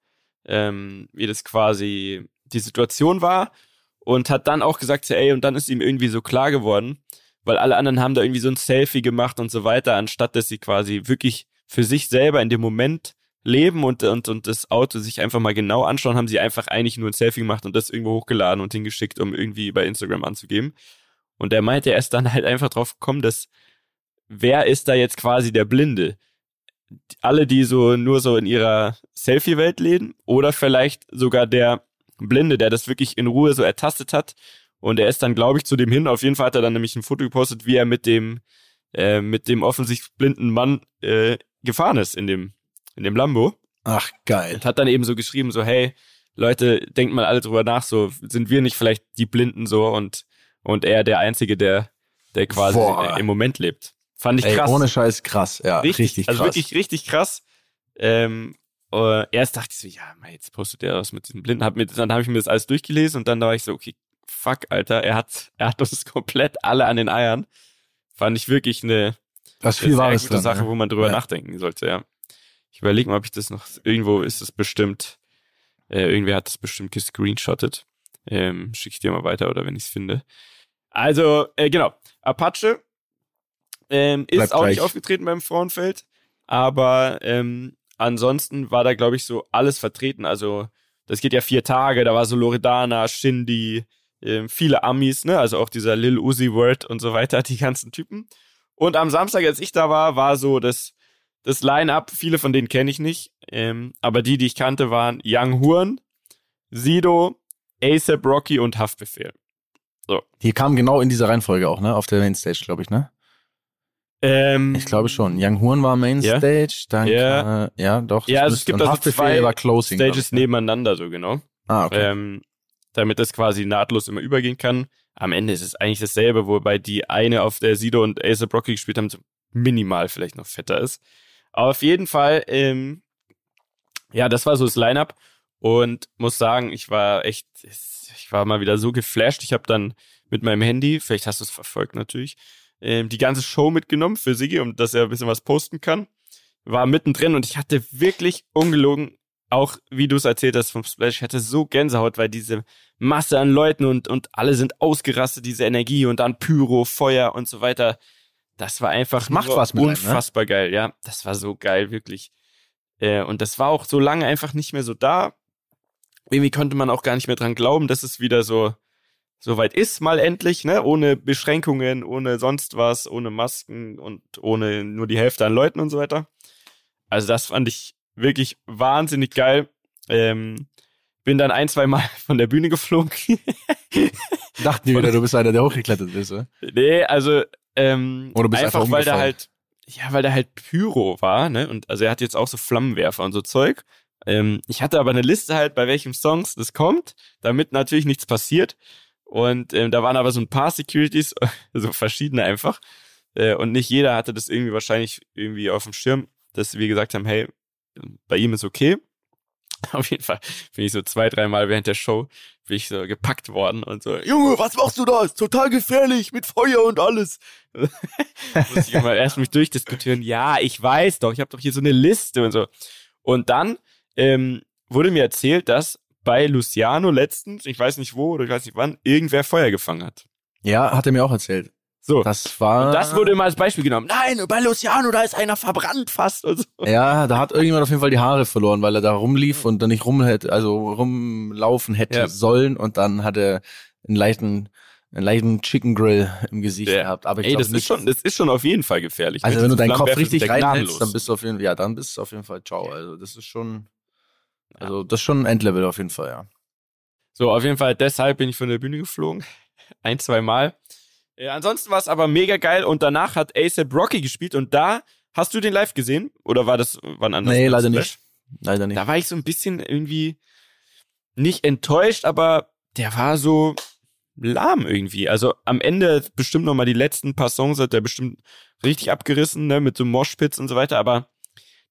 Ähm, wie das quasi die Situation war und hat dann auch gesagt, ey, und dann ist ihm irgendwie so klar geworden, weil alle anderen haben da irgendwie so ein Selfie gemacht und so weiter, anstatt dass sie quasi wirklich für sich selber in dem Moment leben und, und, und das Auto sich einfach mal genau anschauen, haben sie einfach eigentlich nur ein Selfie gemacht und das irgendwo hochgeladen und hingeschickt, um irgendwie bei Instagram anzugeben. Und er meinte, er ist dann halt einfach drauf gekommen, dass wer ist da jetzt quasi der Blinde? Alle, die so nur so in ihrer Selfie-Welt leben oder vielleicht sogar der Blinde, der das wirklich in Ruhe so ertastet hat und er ist dann, glaube ich, zu dem hin. Auf jeden Fall hat er dann nämlich ein Foto gepostet, wie er mit dem äh, mit dem offensichtlich blinden Mann äh, gefahren ist in dem in dem Lambo. Ach, geil. Und hat dann eben so geschrieben, so, hey, Leute, denkt mal alle drüber nach, so, sind wir nicht vielleicht die Blinden so und, und er der Einzige, der, der quasi Boah. im Moment lebt. Fand ich Ey, krass. ohne Scheiß krass, ja, richtig, richtig krass. Also wirklich richtig krass. Ähm, äh, erst dachte ich so, ja, Mann, jetzt postet er was mit diesen Blinden. Hab mir, dann habe ich mir das alles durchgelesen und dann war ich so, okay, fuck, Alter, er hat, er hat uns komplett alle an den Eiern. Fand ich wirklich eine, das viel sehr gute dran, Sache, ne? wo man drüber ja. nachdenken sollte, ja. Ich überlege mal, ob ich das noch, irgendwo ist das bestimmt, äh, irgendwer hat das bestimmt gescreenshottet. Ähm, schicke ich dir mal weiter, oder wenn ich es finde. Also, äh, genau. Apache ähm, ist Bleibt auch gleich. Nicht aufgetreten beim Frauenfeld, aber ähm, ansonsten war da, glaube ich, so alles vertreten. Also, das geht ja vier Tage, da war so Loredana, Shindy, äh, viele Amis, ne? Also auch dieser Lil Uzi Vert und so weiter, die ganzen Typen. Und am Samstag, als ich da war, war so das, das Line-Up, viele von denen kenne ich nicht, ähm, aber die, die ich kannte, waren Young Huren, Sido, A$AP Rocky und Haftbefehl. So. Die kamen genau in dieser Reihenfolge auch, ne? Auf der Mainstage, glaube ich, ne? Ähm, ich glaube schon. Young Huren war Mainstage, yeah. dann yeah. Äh, ja, doch. Ja, also es gibt also zwei war Closing, Stages nebeneinander, so genau. Ah, okay. Ähm, damit das quasi nahtlos immer übergehen kann. Am Ende ist es eigentlich dasselbe, wobei die eine, auf der Sido und A$AP Rocky gespielt haben, so minimal vielleicht noch fetter ist. Aber auf jeden Fall, ähm, ja, das war so das Line-Up. Und muss sagen, ich war echt, ich war mal wieder so geflasht. Ich habe dann mit meinem Handy, vielleicht hast du es verfolgt natürlich, ähm, die ganze Show mitgenommen für Siggi, um dass er ein bisschen was posten kann. War mittendrin und ich hatte wirklich ungelogen, auch wie du es erzählt hast vom Splash, ich hatte so Gänsehaut, weil diese Masse an Leuten und, und alle sind ausgerastet, diese Energie und dann Pyro, Feuer und so weiter. Das war einfach das macht nur was mit unfassbar einem, ne? Geil, ja. Das war so geil, wirklich. Äh, und das war auch so lange einfach nicht mehr so da. Irgendwie konnte man auch gar nicht mehr dran glauben, dass es wieder so, so weit ist, mal endlich, ne? Ohne Beschränkungen, ohne sonst was, ohne Masken und ohne nur die Hälfte an Leuten und so weiter. Also das fand ich wirklich wahnsinnig geil. Ähm, bin dann ein, zwei Mal von der Bühne geflogen. Dachten die wieder, du bist einer, der hochgeklettert ist, oder? Nee, also ähm, oder bist einfach, einfach weil da halt, ja, weil da halt Pyro war, ne? Und also er hat jetzt auch so Flammenwerfer und so Zeug. Ähm, ich hatte aber eine Liste halt, bei welchen Songs das kommt, damit natürlich nichts passiert. Und ähm, da waren aber so ein paar Securities, also verschiedene einfach. Äh, und nicht jeder hatte das irgendwie wahrscheinlich irgendwie auf dem Schirm, dass wir gesagt haben, hey, bei ihm ist okay. Auf jeden Fall bin ich so zwei, dreimal während der Show bin ich so gepackt worden und so, Junge, was machst du da? Ist total gefährlich mit Feuer und alles. Muss ich immer erst mich durchdiskutieren. Ja, ich weiß doch, ich habe doch hier so eine Liste und so. Und dann Ähm, wurde mir erzählt, dass bei Luciano letztens, ich weiß nicht wo oder ich weiß nicht wann, irgendwer Feuer gefangen hat. Ja, hat er mir auch erzählt. So. Das war. Und das wurde immer als Beispiel genommen. Nein, bei Luciano, da ist einer verbrannt fast und so. Ja, da hat irgendjemand auf jeden Fall die Haare verloren, weil er da rumlief und dann nicht rum hätte, also rumlaufen hätte ja. sollen und dann hat er einen leichten, einen leichten Chicken Grill im Gesicht ja. gehabt. Aber ich Ey, glaub, das, ist schon, das ist schon auf jeden Fall gefährlich. Also wenn du deinen Kopf richtig reinhältst, dann bist du auf jeden Fall, ja, dann bist du auf jeden Fall ciao. Also das ist schon. Also das ist schon ein Endlevel auf jeden Fall, ja. So, auf jeden Fall, deshalb bin ich von der Bühne geflogen. Ein, zwei Mal. Äh, ansonsten war es aber mega geil und danach hat A$AP Rocky gespielt und da, hast du den live gesehen? Oder war das wann anders? Nee, leider nicht. leider nicht. Da war ich so ein bisschen irgendwie nicht enttäuscht, aber der war so lahm irgendwie. Also am Ende bestimmt nochmal die letzten paar Songs hat der bestimmt richtig abgerissen, ne, mit so Moshpits und so weiter, aber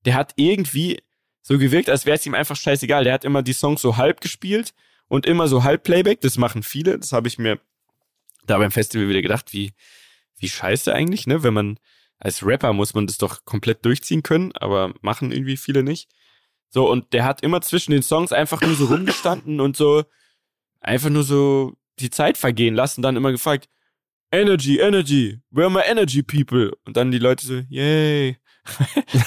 der hat irgendwie so gewirkt, als wäre es ihm einfach scheißegal. Der hat immer die Songs so halb gespielt und immer so halb Playback. Das machen viele. Das habe ich mir da beim Festival wieder gedacht, wie, wie scheiße eigentlich, ne? Wenn man als Rapper muss man das doch komplett durchziehen können, aber machen irgendwie viele nicht. So, und der hat immer zwischen den Songs einfach nur so rumgestanden und so einfach nur so die Zeit vergehen lassen, dann immer gefragt, Energy, Energy, where are my energy people? Und dann die Leute so, yay.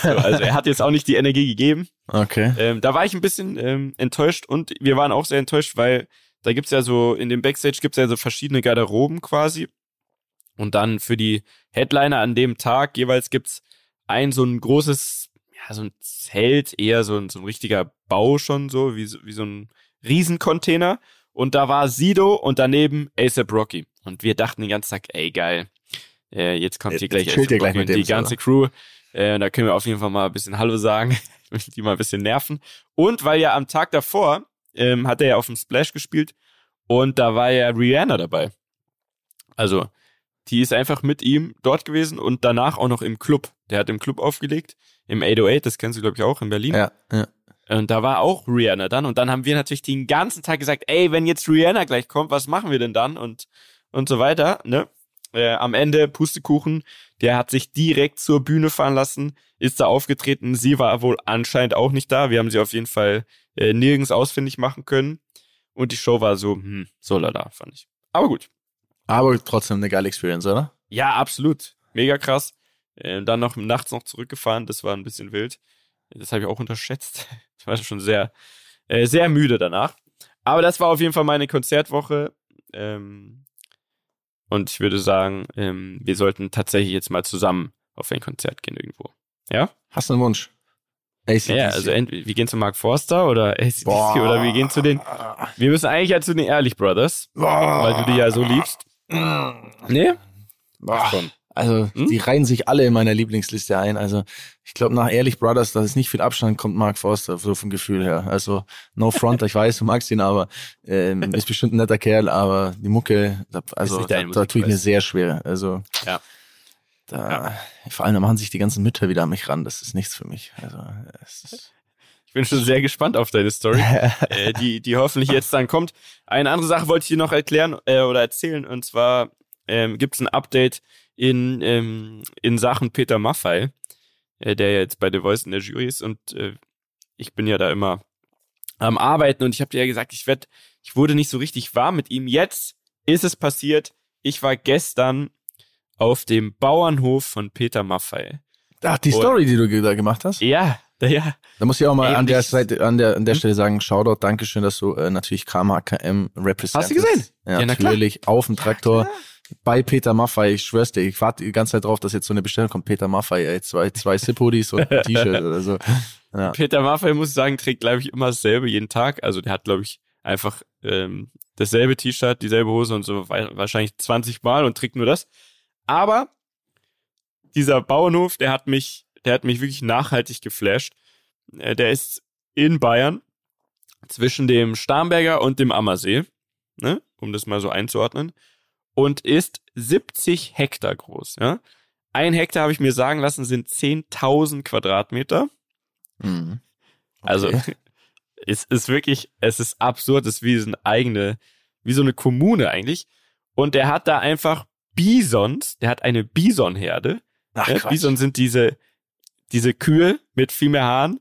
So, also er hat jetzt auch nicht die Energie gegeben. Okay. Ähm, da war ich ein bisschen ähm, enttäuscht und wir waren auch sehr enttäuscht, weil da gibt's ja so, in dem Backstage gibt's ja so verschiedene Garderoben quasi und dann für die Headliner an dem Tag jeweils gibt's ein so ein großes, ja so ein Zelt, eher so ein, so ein richtiger Bau schon so, wie, wie so ein Riesencontainer und da war Sido und daneben A$AP Rocky und wir dachten den ganzen Tag, ey geil, äh, jetzt kommt hier gleich A$AP Rocky und die ganze Crew. Äh, da können wir auf jeden Fall mal ein bisschen Hallo sagen, die mal ein bisschen nerven. Und weil ja am Tag davor ähm, hat er ja auf dem Splash gespielt und da war ja Rihanna dabei. Also die ist einfach mit ihm dort gewesen und danach auch noch im Club. Der hat im Club aufgelegt, im acht null acht, das kennst du glaube ich auch, in Berlin. Ja, ja. Und da war auch Rihanna dann und dann haben wir natürlich den ganzen Tag gesagt, ey, wenn jetzt Rihanna gleich kommt, was machen wir denn dann und, und so weiter, ne? Äh, am Ende Pustekuchen, der hat sich direkt zur Bühne fahren lassen, ist da aufgetreten, sie war wohl anscheinend auch nicht da, wir haben sie auf jeden Fall äh, nirgends ausfindig machen können Und die Show war so, hm, so lala, fand ich. Aber gut. Aber trotzdem eine geile Experience, oder? Ja, absolut. Mega krass. Äh, dann noch nachts noch zurückgefahren, das war ein bisschen wild. Das habe ich auch unterschätzt. Ich war schon sehr, äh, sehr müde danach. Aber das war auf jeden Fall meine Konzertwoche. Ähm, und ich würde sagen, ähm, wir sollten tatsächlich jetzt mal zusammen auf ein Konzert gehen irgendwo. Ja? Hast du einen Wunsch? A C D C. Ja, also entweder wir gehen zu Marc Forster oder A C D C oder wir gehen zu den... Wir müssen eigentlich ja zu den Ehrlich Brothers, Boah. weil du die ja so liebst. Nee? Boah. Schon. Also hm? die reihen sich alle in meiner Lieblingsliste ein. Also ich glaube, nach Ehrlich Brothers, dass es nicht viel Abstand kommt, Marc Forster, so vom Gefühl her. Also no front, ich weiß, du magst ihn, aber ähm, ist bestimmt ein netter Kerl, aber die Mucke, also da, da, da tue ich mir sehr schwer. Also ja. Da, ja. Vor allem, da machen sich die ganzen Mütter wieder an mich ran. Das ist nichts für mich. Also, es ist ich bin schon sehr gespannt auf deine Story, äh, die, die hoffentlich jetzt dann kommt. Eine andere Sache wollte ich dir noch erklären äh, oder erzählen. Und zwar ähm, gibt es ein Update in, ähm, in Sachen Peter Maffay, äh, der jetzt bei The Voice in der Jury ist. Und äh, ich bin ja da immer am Arbeiten. Und ich habe dir ja gesagt, ich, werd, ich wurde nicht so richtig warm mit ihm. Jetzt ist es passiert. Ich war gestern auf dem Bauernhof von Peter Maffay. Ach, die Story, und, die du da gemacht hast? Ja, ja. Da muss ich auch mal Ähnlich. an der Seite, an der, an der Stelle sagen, Shoutout, Dankeschön, dass du äh, natürlich K M H K M representest. Hast du gesehen? Ja, ja natürlich, na klar. Auf dem Traktor. Ja, bei Peter Maffay, ich schwör's dir, ich warte die ganze Zeit drauf, dass jetzt so eine Bestellung kommt. Peter Maffay, ey, zwei, zwei Zip-Hoodies und ein T-Shirt oder so. Ja. Peter Maffay, muss ich sagen, trägt, glaube ich, immer dasselbe jeden Tag. Also der hat, glaube ich, einfach ähm, dasselbe T-Shirt, dieselbe Hose und so wahrscheinlich zwanzig Mal und trägt nur das. Aber dieser Bauernhof, der hat mich, der hat mich wirklich nachhaltig geflasht. Der ist in Bayern zwischen dem Starnberger und dem Ammersee, ne? Um das mal so einzuordnen, und ist siebzig Hektar groß. Ja? Ein Hektar, habe ich mir sagen lassen, sind zehntausend Quadratmeter. Mhm. Okay. Also es ist wirklich, es ist absurd, es ist wie so eine eigene, wie so eine Kommune eigentlich. Und der hat da einfach Bisons, der hat eine Bisonherde. Ach, ja, Bison sind diese, diese Kühe mit viel mehr Haaren,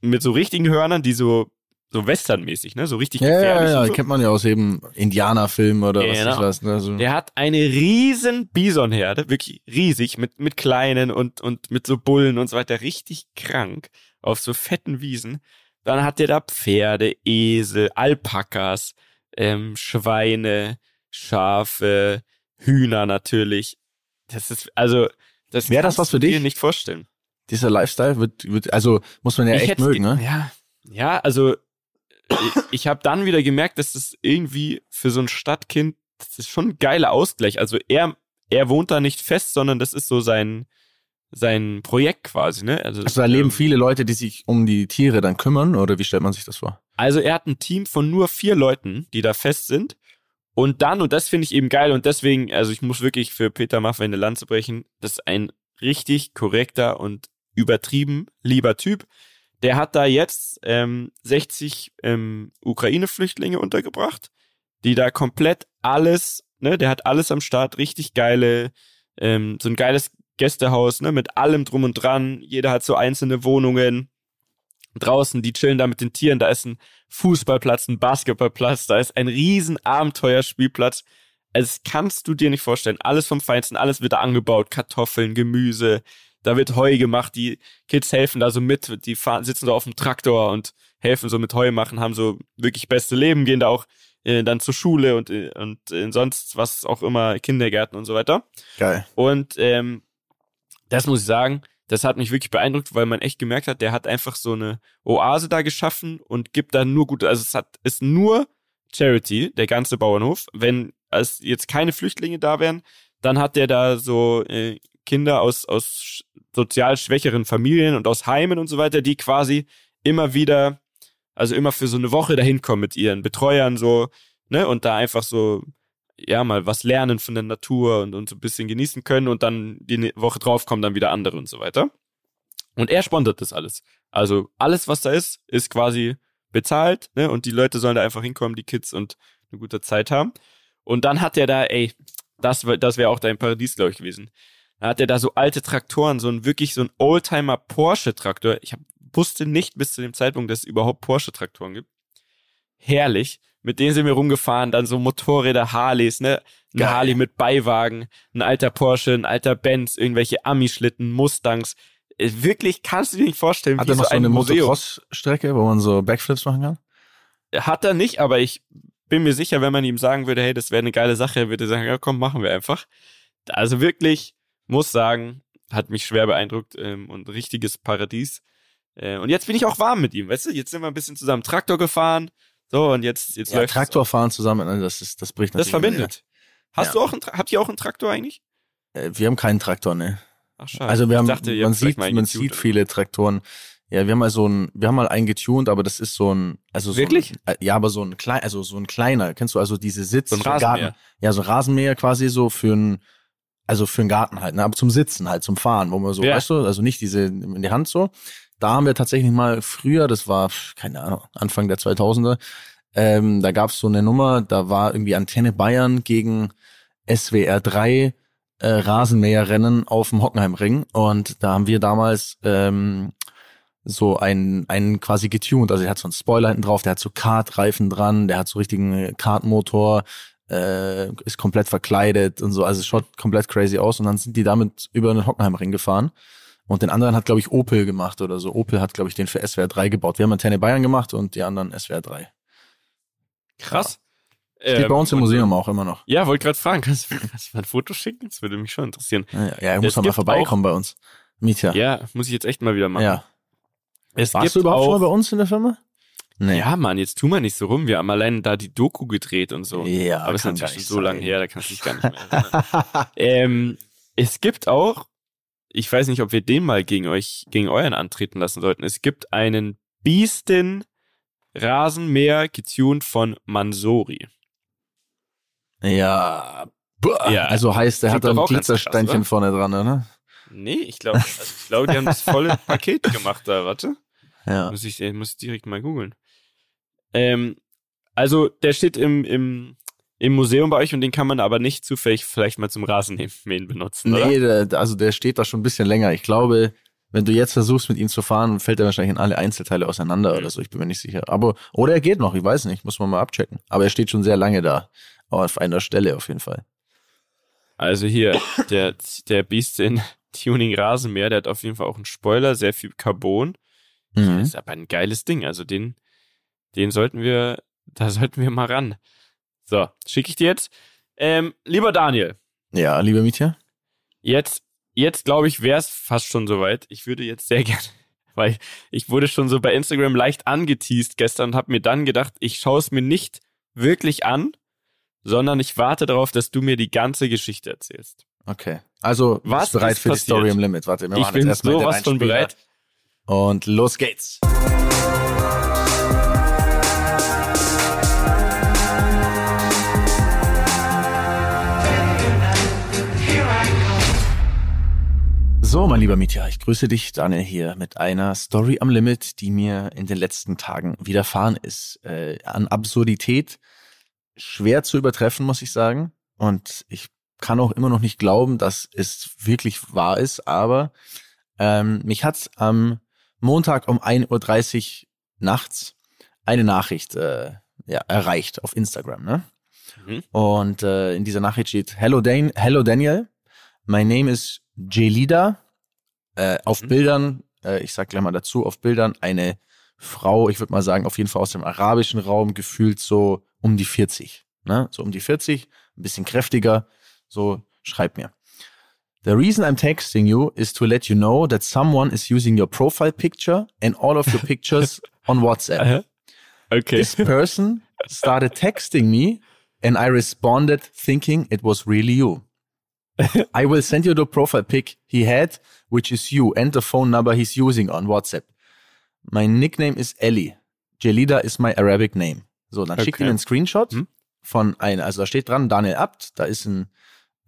mit so richtigen Hörnern, die so, so westernmäßig, ne, so richtig ja, gefährlich. Ja, ja, so. Kennt man ja aus eben Indianerfilmen oder ja, was genau. ich weiß. Ne? So. Der hat eine riesen Bisonherde, wirklich riesig, mit, mit kleinen und, und mit so Bullen und so weiter, richtig krank, auf so fetten Wiesen. Dann hat der da Pferde, Esel, Alpakas, ähm, Schweine, Schafe, Hühner natürlich. Das ist, also, das wäre das was für dich? Dir nicht vorstellen. Dieser Lifestyle wird, wird also, muss man ja ich echt hätte, mögen, ne? Ja, ja also, ich, ich habe dann wieder gemerkt, dass das irgendwie für so ein Stadtkind, das ist schon ein geiler Ausgleich. Also, er, er wohnt da nicht fest, sondern das ist so sein, sein Projekt quasi, ne? Also, also da leben viele Leute, die sich um die Tiere dann kümmern, oder wie stellt man sich das vor? Also, er hat ein Team von nur vier Leuten, die da fest sind. Und dann, und das finde ich eben geil, und deswegen, also ich muss wirklich für Peter Maffay eine Lanze brechen, das ist ein richtig korrekter und übertrieben lieber Typ. Der hat da jetzt ähm, sechzig ähm, Ukraine-Flüchtlinge untergebracht, die da komplett alles, ne, der hat alles am Start, richtig geile, ähm, so ein geiles Gästehaus, ne, mit allem drum und dran, jeder hat so einzelne Wohnungen. Draußen, die chillen da mit den Tieren, da ist ein Fußballplatz, ein Basketballplatz, da ist ein riesen Abenteuerspielplatz. Also das kannst du dir nicht vorstellen. Alles vom Feinsten, alles wird da angebaut, Kartoffeln, Gemüse, da wird Heu gemacht, die Kids helfen da so mit, die fahren, sitzen da auf dem Traktor und helfen so mit Heu machen, haben so wirklich beste Leben, gehen da auch äh, dann zur Schule und, und äh, sonst was auch immer, Kindergärten und so weiter. Geil. Und ähm, das muss ich sagen, das hat mich wirklich beeindruckt, weil man echt gemerkt hat, der hat einfach so eine Oase da geschaffen und gibt da nur gute, also es hat, ist nur Charity, der ganze Bauernhof. Wenn es jetzt keine Flüchtlinge da wären, dann hat der da so äh, Kinder aus, aus sozial schwächeren Familien und aus Heimen und so weiter, die quasi immer wieder, also immer für so eine Woche dahin kommen mit ihren Betreuern so, ne, und da einfach so, ja, mal was lernen von der Natur und, und so ein bisschen genießen können und dann die Woche drauf kommen dann wieder andere und so weiter. Und er sponsert das alles. Also alles, was da ist, ist quasi bezahlt, ne? Und die Leute sollen da einfach hinkommen, die Kids, und eine gute Zeit haben. Und dann hat er da, ey, das, das wäre auch dein Paradies, glaube ich, gewesen. Dann hat er da so alte Traktoren, so ein wirklich so ein Oldtimer-Porsche-Traktor. Ich hab, wusste nicht bis zu dem Zeitpunkt, dass es überhaupt Porsche-Traktoren gibt. Herrlich. Mit denen sind wir rumgefahren, dann so Motorräder, Harleys, ne? Ein Geil. Harley mit Beiwagen, ein alter Porsche, ein alter Benz, irgendwelche Ami-Schlitten, Mustangs. Wirklich, kannst du dir nicht vorstellen, hat wie er noch so, so eine Motocross-Strecke, wo man so Backflips machen kann? Hat er nicht, aber ich bin mir sicher, wenn man ihm sagen würde, hey, das wäre eine geile Sache, würde er sagen, ja komm, machen wir einfach. Also wirklich, muss sagen, hat mich schwer beeindruckt ähm, und richtiges Paradies. Äh, und jetzt bin ich auch warm mit ihm, weißt du? Jetzt sind wir ein bisschen zusammen Traktor gefahren. So, und jetzt, jetzt ja, läuft Traktor fahren zusammen, das ist, das bricht natürlich. Das verbindet. Hast ja. du auch einen, habt ihr auch einen Traktor eigentlich? Äh, wir haben keinen Traktor, ne. Ach, schade. Also wir haben, dachte, man sieht, man sieht viele Traktoren. Ja, wir haben mal so ein, wir haben mal einen getuned, aber das ist so ein, also so wirklich? Ein, ja, aber so ein klein, also so ein kleiner. Kennst du also diese Sitz? So ein Rasenmäher. Ja, so ein Rasenmäher quasi so für ein, also für einen Garten halt, ne, aber zum Sitzen halt, zum Fahren, wo man so, ja. weißt du, also nicht diese in die Hand so. Da haben wir tatsächlich mal früher, das war, keine Ahnung, Anfang der zweitausender, ähm, da gab es so eine Nummer, da war irgendwie Antenne Bayern gegen S W R drei äh, Rasenmäherrennen auf dem Hockenheimring. Und da haben wir damals ähm, so einen, einen quasi getuned. Also der hat so einen Spoiler hinten drauf, der hat so Kartreifen dran, der hat so richtigen Kartmotor, äh, ist komplett verkleidet und so. Also es schaut komplett crazy aus. Und dann sind die damit über den Hockenheimring gefahren. Und den anderen hat, glaube ich, Opel gemacht oder so. Opel hat, glaube ich, den für S W R drei gebaut. Wir haben Antenne Bayern gemacht und die anderen S W R drei. Krass. Ja. Steht ähm, bei uns im Museum auch immer noch. Ja, wollte gerade fragen, kannst du mir ein Foto schicken? Das würde mich schon interessieren. Ja, ja, ja, ich muss mal vorbeikommen bei uns. Mitja. Ja, muss ich jetzt echt mal wieder machen. Ja. Es Warst gibt du überhaupt schon mal bei uns in der Firma? Nee. Ja, Mann, jetzt tu mal nicht so rum. Wir haben alleine da die Doku gedreht und so. Ja, aber es ist natürlich schon so lange her, da kannst du dich gar nicht mehr erinnern. ähm, es gibt auch, ich weiß nicht, ob wir den mal gegen euch, gegen euren antreten lassen sollten. Es gibt einen Biesten Rasenmäher getuned von Mansory. Ja, ja, also heißt, der hat dann ein Glitzersteinchen vorne dran, oder? Nee, ich glaube, also ich glaube, die haben das volle Paket gemacht da, warte. Ja. Muss ich, muss ich direkt mal googeln. Ähm, also, der steht im, im, im Museum bei euch und den kann man aber nicht zufällig vielleicht mal zum Rasenmähen benutzen, oder? Nee, der, also der steht da schon ein bisschen länger. Ich glaube, wenn du jetzt versuchst, mit ihm zu fahren, fällt er wahrscheinlich in alle Einzelteile auseinander mhm. oder so. Ich bin mir nicht sicher. Aber oder er geht noch, ich weiß nicht, muss man mal abchecken. Aber er steht schon sehr lange da, aber auf einer Stelle auf jeden Fall. Also hier, der, der Beast in Tuning Rasenmäher, der hat auf jeden Fall auch einen Spoiler, sehr viel Carbon. Mhm. Das ist aber ein geiles Ding. Also den, den sollten wir, da sollten wir mal ran. So, schicke ich dir jetzt. Ähm, lieber Daniel. Ja, lieber Mitja. Jetzt, jetzt glaube ich, wäre es fast schon soweit. Ich würde jetzt sehr gerne, weil ich wurde schon so bei Instagram leicht angeteased gestern und habe mir dann gedacht, ich schaue es mir nicht wirklich an, sondern ich warte darauf, dass du mir die ganze Geschichte erzählst. Okay, also was bist bereit für passiert? Die Story am Limit. Warte, wir machen ich bin jetzt erstmal sowas von bereit. Und los geht's. So, mein lieber Mitja, ich grüße dich, Daniel, hier mit einer Story am Limit, die mir in den letzten Tagen widerfahren ist. Äh, an Absurdität schwer zu übertreffen, muss ich sagen. Und ich kann auch immer noch nicht glauben, dass es wirklich wahr ist. Aber ähm, mich hat's am Montag um ein Uhr dreißig nachts eine Nachricht äh, ja, erreicht auf Instagram. Ne? Mhm. Und äh, in dieser Nachricht steht, Hello, Dan- Hello Daniel, my name is Jelida, äh, auf mhm. Bildern, äh, ich sag gleich mal dazu, auf Bildern eine Frau, ich würde mal sagen, auf jeden Fall aus dem arabischen Raum, gefühlt so um die vierzig, ne? So um die vierzig, ein bisschen kräftiger, so schreib mir. The reason I'm texting you is to let you know that someone is using your profile picture and all of your pictures on WhatsApp. Okay. This person started texting me and I responded thinking it was really you. I will send you the profile pic he had, which is you, and the phone number he's using on WhatsApp. My nickname is Ellie. Jelida is my Arabic name. So, dann okay. schickt ihm einen Screenshot hm? von einer, also da steht dran, Daniel Abt, da ist ein,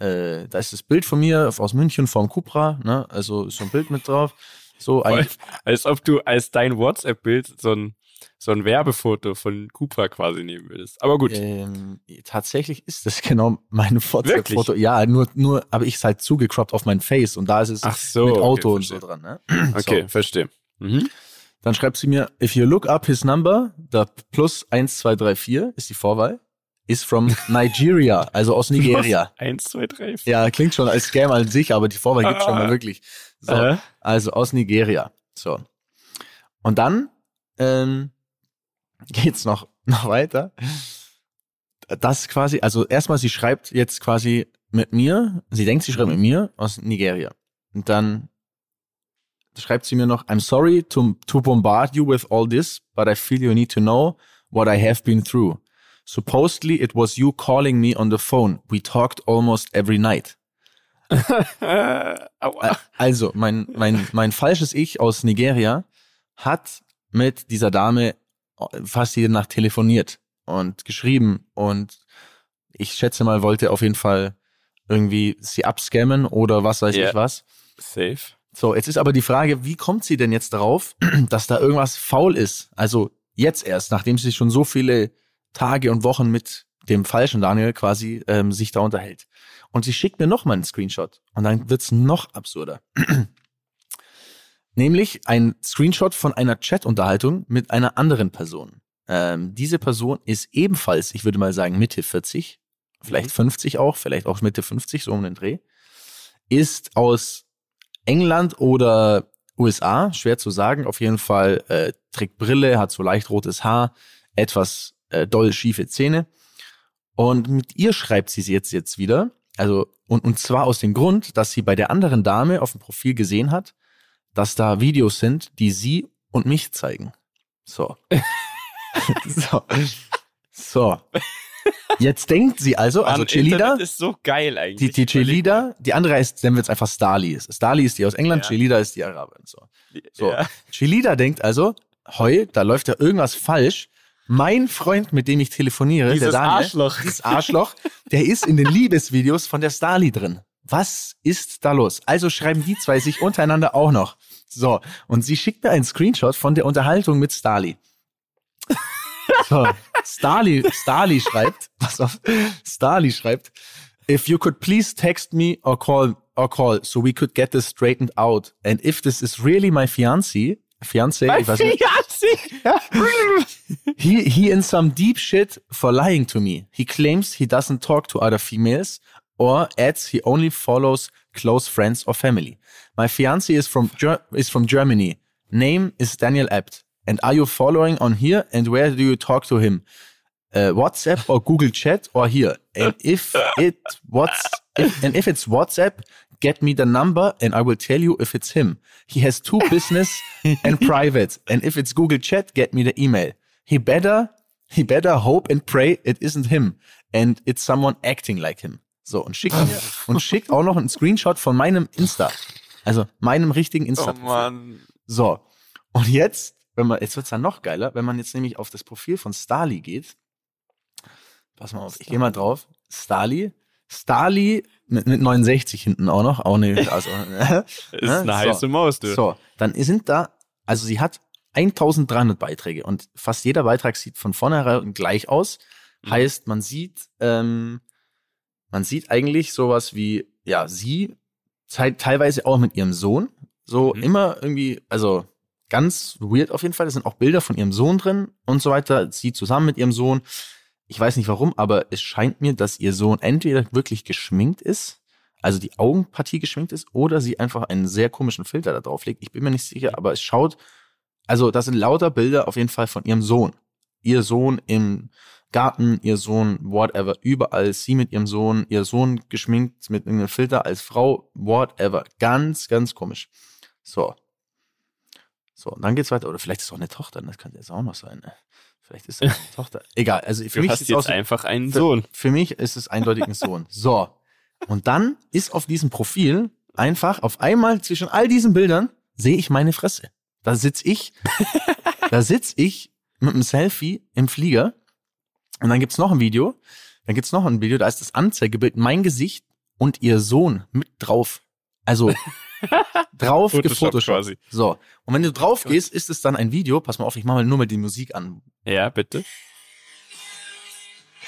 äh, da ist das Bild von mir aus München vom Cupra, ne, also ist so ein Bild mit drauf. So ein, als ob du als dein WhatsApp-Bild so ein, so ein Werbefoto von Cupra quasi nehmen würdest. Aber gut. Ähm, tatsächlich ist das genau mein WhatsApp-Foto. Wirklich? Ja, nur, nur habe ich es halt zugecroppt auf mein Face und da ist es so, mit Auto okay, und so dran. Ne? Okay, so. Verstehe. Mhm. Dann schreibt sie mir, if you look up his number, da plus eins zwei drei vier ist die Vorwahl, is from Nigeria, also aus Nigeria. eins zwei drei vier Ja, klingt schon als Scam an sich, aber die Vorwahl gibt's schon mal wirklich. So, uh-huh. Also aus Nigeria. So. Und dann ähm, geht's noch, noch weiter. Das quasi, also erstmal, sie schreibt jetzt quasi mit mir, sie denkt, sie schreibt mit mir aus Nigeria. Und dann schreibt sie mir noch, I'm sorry to, to bombard you with all this, but I feel you need to know what I have been through. Supposedly it was you calling me on the phone. We talked almost every night. Also, mein, mein, mein falsches Ich aus Nigeria hat mit dieser Dame fast jede Nacht telefoniert und geschrieben und ich schätze mal, wollte auf jeden Fall irgendwie sie abscammen oder was weiß yeah. ich was. Safe. So, jetzt ist aber die Frage, wie kommt sie denn jetzt darauf, dass da irgendwas faul ist? Also jetzt erst, nachdem sie schon so viele Tage und Wochen mit dem falschen Daniel quasi ähm, sich da unterhält. Und sie schickt mir nochmal einen Screenshot. Und dann wird's noch absurder. Nämlich ein Screenshot von einer Chat-Unterhaltung mit einer anderen Person. Ähm, diese Person ist ebenfalls, ich würde mal sagen, Mitte vierzig, vielleicht fünfzig auch, vielleicht auch Mitte fünfzig, so um den Dreh, ist aus England oder U S A, schwer zu sagen, auf jeden Fall äh, trägt Brille, hat so leicht rotes Haar, etwas äh, doll schiefe Zähne und mit ihr schreibt sie jetzt jetzt wieder, also und, und zwar aus dem Grund, dass sie bei der anderen Dame auf dem Profil gesehen hat, dass da Videos sind, die sie und mich zeigen. So. so. So. Jetzt denkt sie also, also Cheerleader ist so geil eigentlich. Die, die Cheerleader, die andere heißt, nennen wir jetzt einfach Starly. Starly ist die aus England, ja. Cheerleader ist die Araberin. So. So. Ja. Cheerleader denkt also, heu, da läuft ja irgendwas falsch. Mein Freund, mit dem ich telefoniere, dieses der Daniel, Arschloch. Dieses Arschloch, der ist in den Liebesvideos von der Starly drin. Was ist da los? Also schreiben die zwei sich untereinander auch noch. So, und sie schickt mir einen Screenshot von der Unterhaltung mit Starly. So, Starly, Starly schreibt, pass auf, Starly schreibt, if you could please text me or call, or call, so we could get this straightened out. And if this is really my fiancé, fiancé, my ich weiß nicht. Fiancé. he, he in some deep shit for lying to me. He claims he doesn't talk to other females or adds he only follows close friends or family. My fiancé is from, Ger- is from Germany. Name is Daniel Abt. And are you following on here? And where do you talk to him? Uh, WhatsApp or Google Chat or here? And if it what's if, and if it's WhatsApp, get me the number and I will tell you if it's him. He has two business and private. And if it's Google Chat, get me the email. He better he better hope and pray it isn't him and it's someone acting like him. So und schickt mir und schickt auch noch einen Screenshot von meinem Insta, also meinem richtigen Insta. Oh Mann. So und jetzt Wenn man, jetzt wird's dann noch geiler, wenn man jetzt nämlich auf das Profil von Starly geht. Pass mal auf, ich gehe mal drauf. Starly. Starly mit, mit neunundsechzig hinten auch noch. Auch eine, also, ne? Ist eine so. heiße Maus, du. So, dann sind da, also sie hat dreizehnhundert Beiträge und fast jeder Beitrag sieht von vornherein gleich aus. Mhm. Heißt, man sieht, ähm, man sieht eigentlich sowas wie, ja, sie zeit, teilweise auch mit ihrem Sohn. So mhm. immer irgendwie, also, ganz weird auf jeden Fall. Da sind auch Bilder von ihrem Sohn drin und so weiter. Sie zusammen mit ihrem Sohn. Ich weiß nicht warum, aber es scheint mir, dass ihr Sohn entweder wirklich geschminkt ist, also die Augenpartie geschminkt ist, oder sie einfach einen sehr komischen Filter da drauf legt. Ich bin mir nicht sicher, aber es schaut, also das sind lauter Bilder auf jeden Fall von ihrem Sohn. Ihr Sohn im Garten, ihr Sohn whatever, überall sie mit ihrem Sohn, ihr Sohn geschminkt mit irgendeinem Filter als Frau, whatever. Ganz, ganz komisch. So. So, und dann geht's weiter. Oder vielleicht ist es auch eine Tochter, das kann jetzt auch noch sein. Ne? Vielleicht ist es eine Tochter. Egal, also für du mich hast ist jetzt aus, einfach einen für, Sohn. Für mich ist es eindeutig ein Sohn. So, und dann ist auf diesem Profil einfach auf einmal zwischen all diesen Bildern sehe ich meine Fresse. Da sitze ich, da sitze ich mit einem Selfie im Flieger und dann gibt's noch ein Video, dann gibt's noch ein Video, da ist das Anzeigebild, mein Gesicht und ihr Sohn mit drauf. Also drauf gefotoshoppt quasi. So. Und wenn du drauf gehst, ist es dann ein Video. Pass mal auf, ich mache mal nur mal die Musik an. Ja, bitte.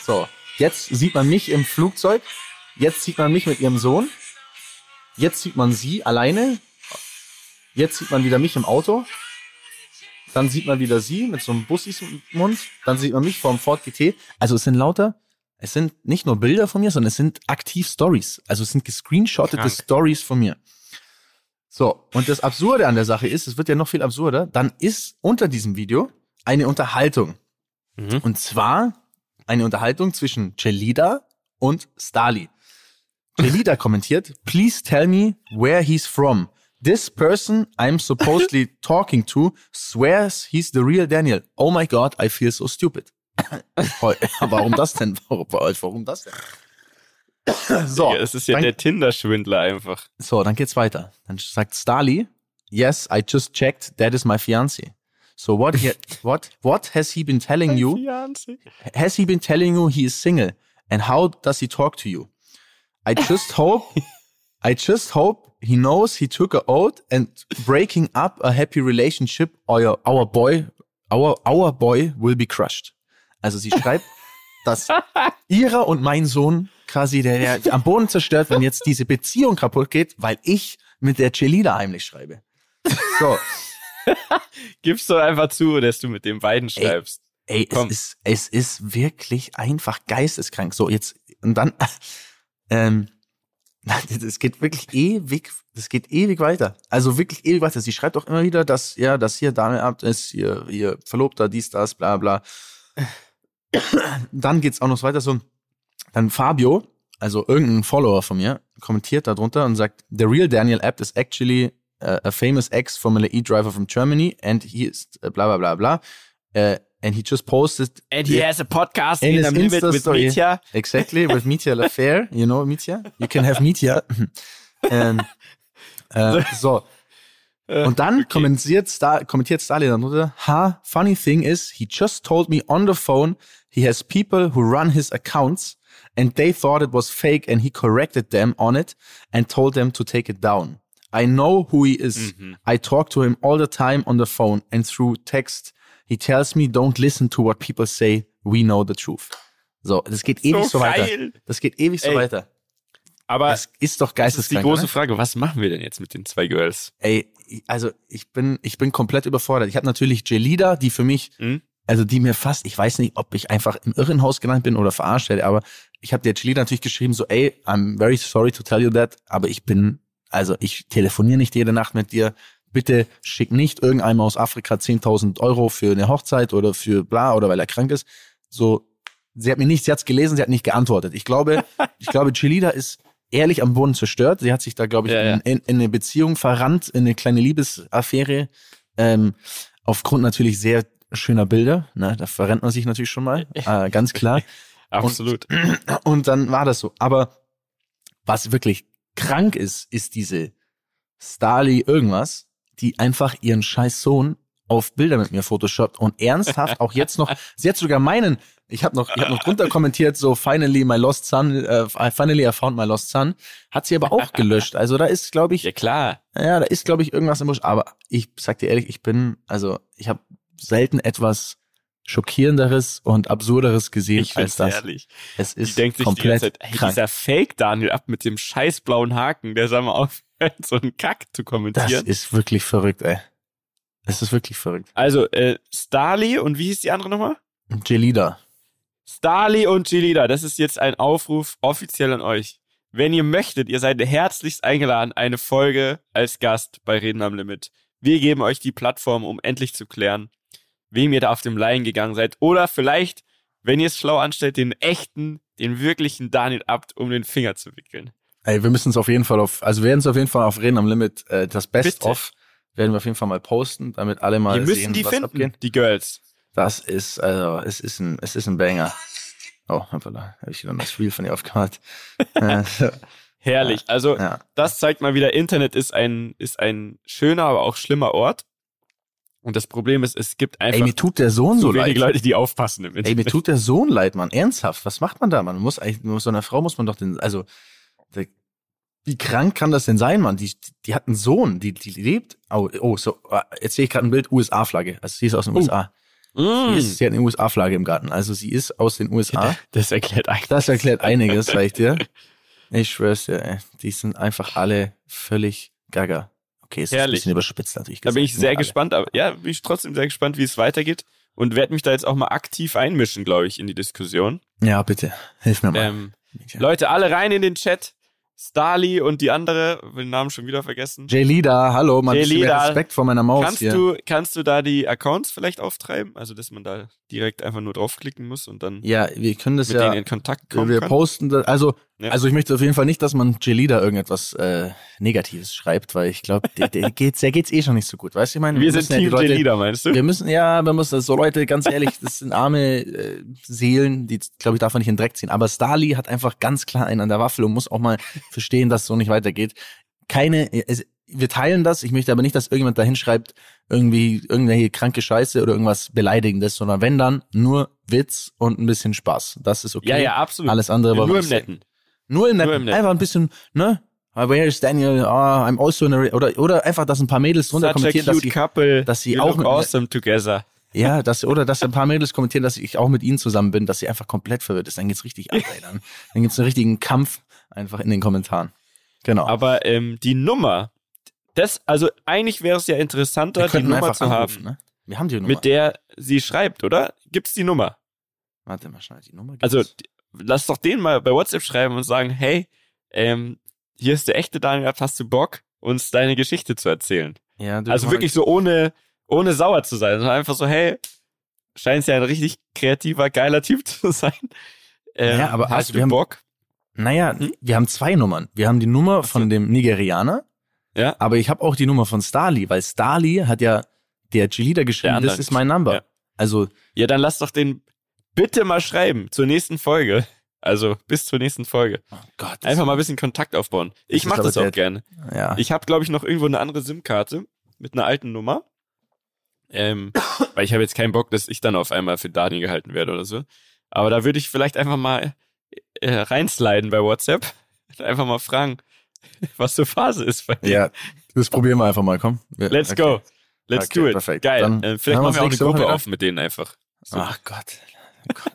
So. Jetzt sieht man mich im Flugzeug. Jetzt sieht man mich mit ihrem Sohn. Jetzt sieht man sie alleine. Jetzt sieht man wieder mich im Auto. Dann sieht man wieder sie mit so einem Bussis im Mund. Dann sieht man mich vor dem Ford G T. Also es sind lauter, es sind nicht nur Bilder von mir, sondern es sind aktiv Stories. Also es sind gescreenshottete Stories von mir. So, und das Absurde an der Sache ist, es wird ja noch viel absurder, dann ist unter diesem Video eine Unterhaltung. Mhm. Und zwar eine Unterhaltung zwischen Celida und Stali. Celida kommentiert, please tell me where he's from. This person I'm supposedly talking to swears he's the real Daniel. Oh my God, I feel so stupid. Warum das denn? Warum das denn? So, das ist ja dann, der Tinder-Schwindler einfach. So, dann geht's weiter. Dann sagt Stali, yes, I just checked, that is my fiancé. So what, he, what, what has he been telling you? Fiancé. Has he been telling you he is single? And how does he talk to you? I just hope, I just hope he knows he took an oath and breaking up a happy relationship or our boy, our, our boy will be crushed. Also sie schreibt, dass ihrer und mein Sohn quasi der, der am Boden zerstört, wenn jetzt diese Beziehung kaputt geht, weil ich mit der Celida heimlich schreibe. So. Gib's doch einfach zu, dass du mit den beiden schreibst. Ey, ey es, ist, es ist wirklich einfach geisteskrank. So, jetzt, und dann, ähm, es geht wirklich ewig, es geht ewig weiter. Also wirklich ewig weiter. Sie schreibt auch immer wieder, dass, ja, dass hier Dame ist, ihr, ihr Verlobter, dies, das, bla, bla. Dann geht's auch noch weiter so. Dann Fabio, also irgendein Follower von mir, kommentiert darunter und sagt, the real Daniel Abt is actually uh, a famous ex-Formula E driver from Germany and he is uh, bla bla bla bla. Uh, and he just posted... And he has a podcast in a minute with Mitja. Exactly, with Mitja LaFair. You know Mitja? You can have Mitja. um, uh, so. Und dann okay. kommentiert, Star- kommentiert Stalin darunter, ha, funny thing is, he just told me on the phone, he has people who run his accounts and they thought it was fake and he corrected them on it and told them to take it down. I know who he is. Mm-hmm. I talk to him all the time on the phone and through text. He tells me, don't listen to what people say. We know the truth. So, das geht so ewig so weiter. Geil. Das geht ewig so Ey. weiter. Aber das ist doch geisteskrank. Das ist die große oder? Frage, was machen wir denn jetzt mit den zwei Girls? Ey, also ich bin ich bin komplett überfordert. Ich habe natürlich Celida, die für mich, mhm. also die mir fast, ich weiß nicht, ob ich einfach im Irrenhaus genannt bin oder verarscht werde, aber ich habe der Celida natürlich geschrieben, so ey, I'm very sorry to tell you that, aber ich bin, also ich telefoniere nicht jede Nacht mit dir. Bitte schick nicht irgendeinem aus Afrika zehntausend Euro für eine Hochzeit oder für bla oder weil er krank ist. So, sie hat mir nichts, sie hat's gelesen, sie hat nicht geantwortet. Ich glaube, ich glaube, Celida ist ehrlich am Boden zerstört. Sie hat sich da, glaube ich, ja, ja. In, in, in eine Beziehung verrannt, in eine kleine Liebesaffäre. Ähm, aufgrund natürlich sehr schöner Bilder. Ne? Da verrennt man sich natürlich schon mal, äh, ganz klar. Absolut. Und, und dann war das so. Aber was wirklich krank ist, ist diese Starly irgendwas, die einfach ihren scheiß Sohn auf Bilder mit mir photoshoppt und ernsthaft auch jetzt noch, sie hat sogar meinen, ich habe noch, ich hab noch drunter kommentiert, so finally my lost son, uh, finally I found my lost son, hat sie aber auch gelöscht. Also da ist, glaube ich, ja klar, ja, da ist, glaube ich, irgendwas im Busch. Aber ich sag dir ehrlich, ich bin, also ich habe selten etwas Schockierenderes und Absurderes gesehen ich als das. Ehrlich. Es ist die denkt sich komplett die ganze Zeit, hey, krank. Dieser Fake Daniel ab mit dem scheiß blauen Haken, der soll mal aufhören, so einen Kack zu kommentieren. Das ist wirklich verrückt, ey. Es ist wirklich verrückt. Also, äh, Starly und wie hieß die andere nochmal? Celida. Starly und Celida, das ist jetzt ein Aufruf offiziell an euch. Wenn ihr möchtet, ihr seid herzlichst eingeladen, eine Folge als Gast bei Reden am Limit. Wir geben euch die Plattform, um endlich zu klären, wem ihr da auf dem Laien gegangen seid. Oder vielleicht, wenn ihr es schlau anstellt, den echten, den wirklichen Daniel Abt um den Finger zu wickeln. Ey, wir müssen es auf jeden Fall auf, also wir werden es auf jeden Fall auf Reden am Limit, äh, das Best-of werden wir auf jeden Fall mal posten, damit alle mal wir sehen, die was finden, abgehen. Die Girls. Das ist, also, es ist ein, es ist ein Banger. Oh, hoppala, habe ich wieder das Reel von ihr aufgemacht. Herrlich. Ja, also, ja. Das zeigt mal wieder, Internet ist ein, ist ein schöner, aber auch schlimmer Ort. Und das Problem ist, es gibt einfach. Ey, mir tut der Sohn so leid. Leute, die aufpassen im Internet. Ey, mir tut der Sohn leid, Mann. Ernsthaft. Was macht man da, Mann? Man muss eigentlich, mit so einer Frau muss man doch den, also, der, wie krank kann das denn sein, Mann? Die, die hat einen Sohn, die, die lebt. Oh, oh so, jetzt sehe ich gerade ein Bild, U S A-Flagge. Also sie ist aus den oh. U S A. Mm. Sie, ist, sie hat eine U S A-Flagge im Garten. Also sie ist aus den U S A. Das erklärt einiges. Das erklärt einiges, sag ich dir. Ich schwör's dir, ey. Die sind einfach alle völlig gaga. Okay, ist ein bisschen überspitzt natürlich gesagt. Da bin ich sehr ja, gespannt, aber ja, bin ich trotzdem sehr gespannt, wie es weitergeht und werde mich da jetzt auch mal aktiv einmischen, glaube ich, in die Diskussion. Ja, bitte, hilf mir mal. Ähm, Leute, alle rein in den Chat. Starly und die andere, will den Namen schon wieder vergessen. J-Leader, hallo, man hat mehr Respekt vor meiner Maus kannst hier. Du, kannst du da die Accounts vielleicht auftreiben? Also, dass man da direkt einfach nur draufklicken muss und dann ja, wir können das mit ja, denen in Kontakt kommen wir kann? Posten das, also, ja. also ich möchte auf jeden Fall nicht, dass man J-Leader irgendetwas äh, Negatives schreibt, weil ich glaube, der, der geht's, der geht's eh schon nicht so gut, weißt du? Ich meine, wir, wir sind Team ja J-Leader, meinst du? Wir müssen, ja, man muss das so, Leute, ganz ehrlich, das sind arme äh, Seelen, die, glaube ich, darf man nicht in den Dreck ziehen. Aber Starly hat einfach ganz klar einen an der Waffel und muss auch mal verstehen, dass es so nicht weitergeht. Keine, es, wir teilen das, ich möchte aber nicht, dass irgendjemand da hinschreibt, irgendwie irgendwelche kranke Scheiße oder irgendwas Beleidigendes, sondern wenn dann, nur Witz und ein bisschen Spaß. Das ist okay. Ja, ja, absolut. Alles andere ja, war nur im Netten. Nur im Netten. Nur im Netten. Einfach ein bisschen, ne? Where is Daniel? Oh, I'm also in a... Oder, oder einfach, dass ein paar Mädels drunter kommentieren, dass sie, couple. dass sie you auch... Look awesome together. Ja, dass, oder dass ein paar Mädels kommentieren, dass ich auch mit ihnen zusammen bin, dass sie einfach komplett verwirrt ist. Dann geht's richtig ab, ey, dann. Dann gibt's einen richtigen Kampf einfach in den Kommentaren. Genau. Aber ähm, die Nummer, das, also eigentlich wäre es ja interessanter, die Nummer zu anrufen, haben. Ne? Wir haben die Nummer. Mit der sie schreibt, oder? Gibt's die Nummer? Warte mal schnell, die Nummer gibt's. Also lass doch den mal bei WhatsApp schreiben und sagen, hey, ähm, hier ist der echte Daniel, hast du Bock, uns deine Geschichte zu erzählen? Ja, also wirklich so ohne, ohne sauer zu sein, sondern einfach so, hey, scheinst ja ein richtig kreativer, geiler Typ zu sein. Ähm, ja, aber hast also, du Bock? Haben, naja, hm? wir haben zwei Nummern. Wir haben die Nummer Ach, von so. dem Nigerianer, ja. aber ich habe auch die Nummer von Starly, weil Starly hat ja der G-Leader geschrieben, das ist mein Number. Ja. Also, ja, dann lass doch den bitte mal schreiben zur nächsten Folge. Also bis zur nächsten Folge. Oh Gott, einfach mal ein bisschen Kontakt aufbauen. Ich mache das auch gerne. Ja. Ich habe, glaube ich, noch irgendwo eine andere SIM-Karte mit einer alten Nummer. Ähm, weil ich habe jetzt keinen Bock, dass ich dann auf einmal für Daniel gehalten werde oder so. Aber da würde ich vielleicht einfach mal äh, reinsliden bei WhatsApp und einfach mal fragen, was so Phase ist bei dir. Ja, das probieren wir einfach mal, komm. Ja, Let's okay. go. Let's okay, do it. Perfekt. Geil. Dann äh, vielleicht machen wir auch eine Gruppe wieder auf mit denen einfach. So. Ach Gott. Oh Gott.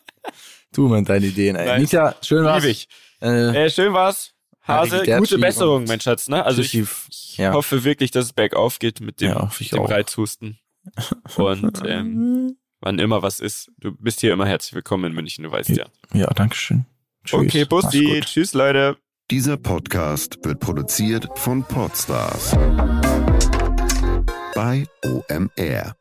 Du, man, deine Ideen, ey. Nein. Mitja, schön war's. Äh, äh, schön war's. Hase, gute Besserung, mein Schatz, ne? Also ich, ich ja. hoffe wirklich, dass es bergauf geht mit dem, ja, mit dem Reizhusten. Und ähm, wann immer was ist, du bist hier immer herzlich willkommen in München, du weißt ja. Ja, danke schön. Tschüss. Okay, Bussi. Tschüss, Leute. Dieser Podcast wird produziert von Podstars bei O M R.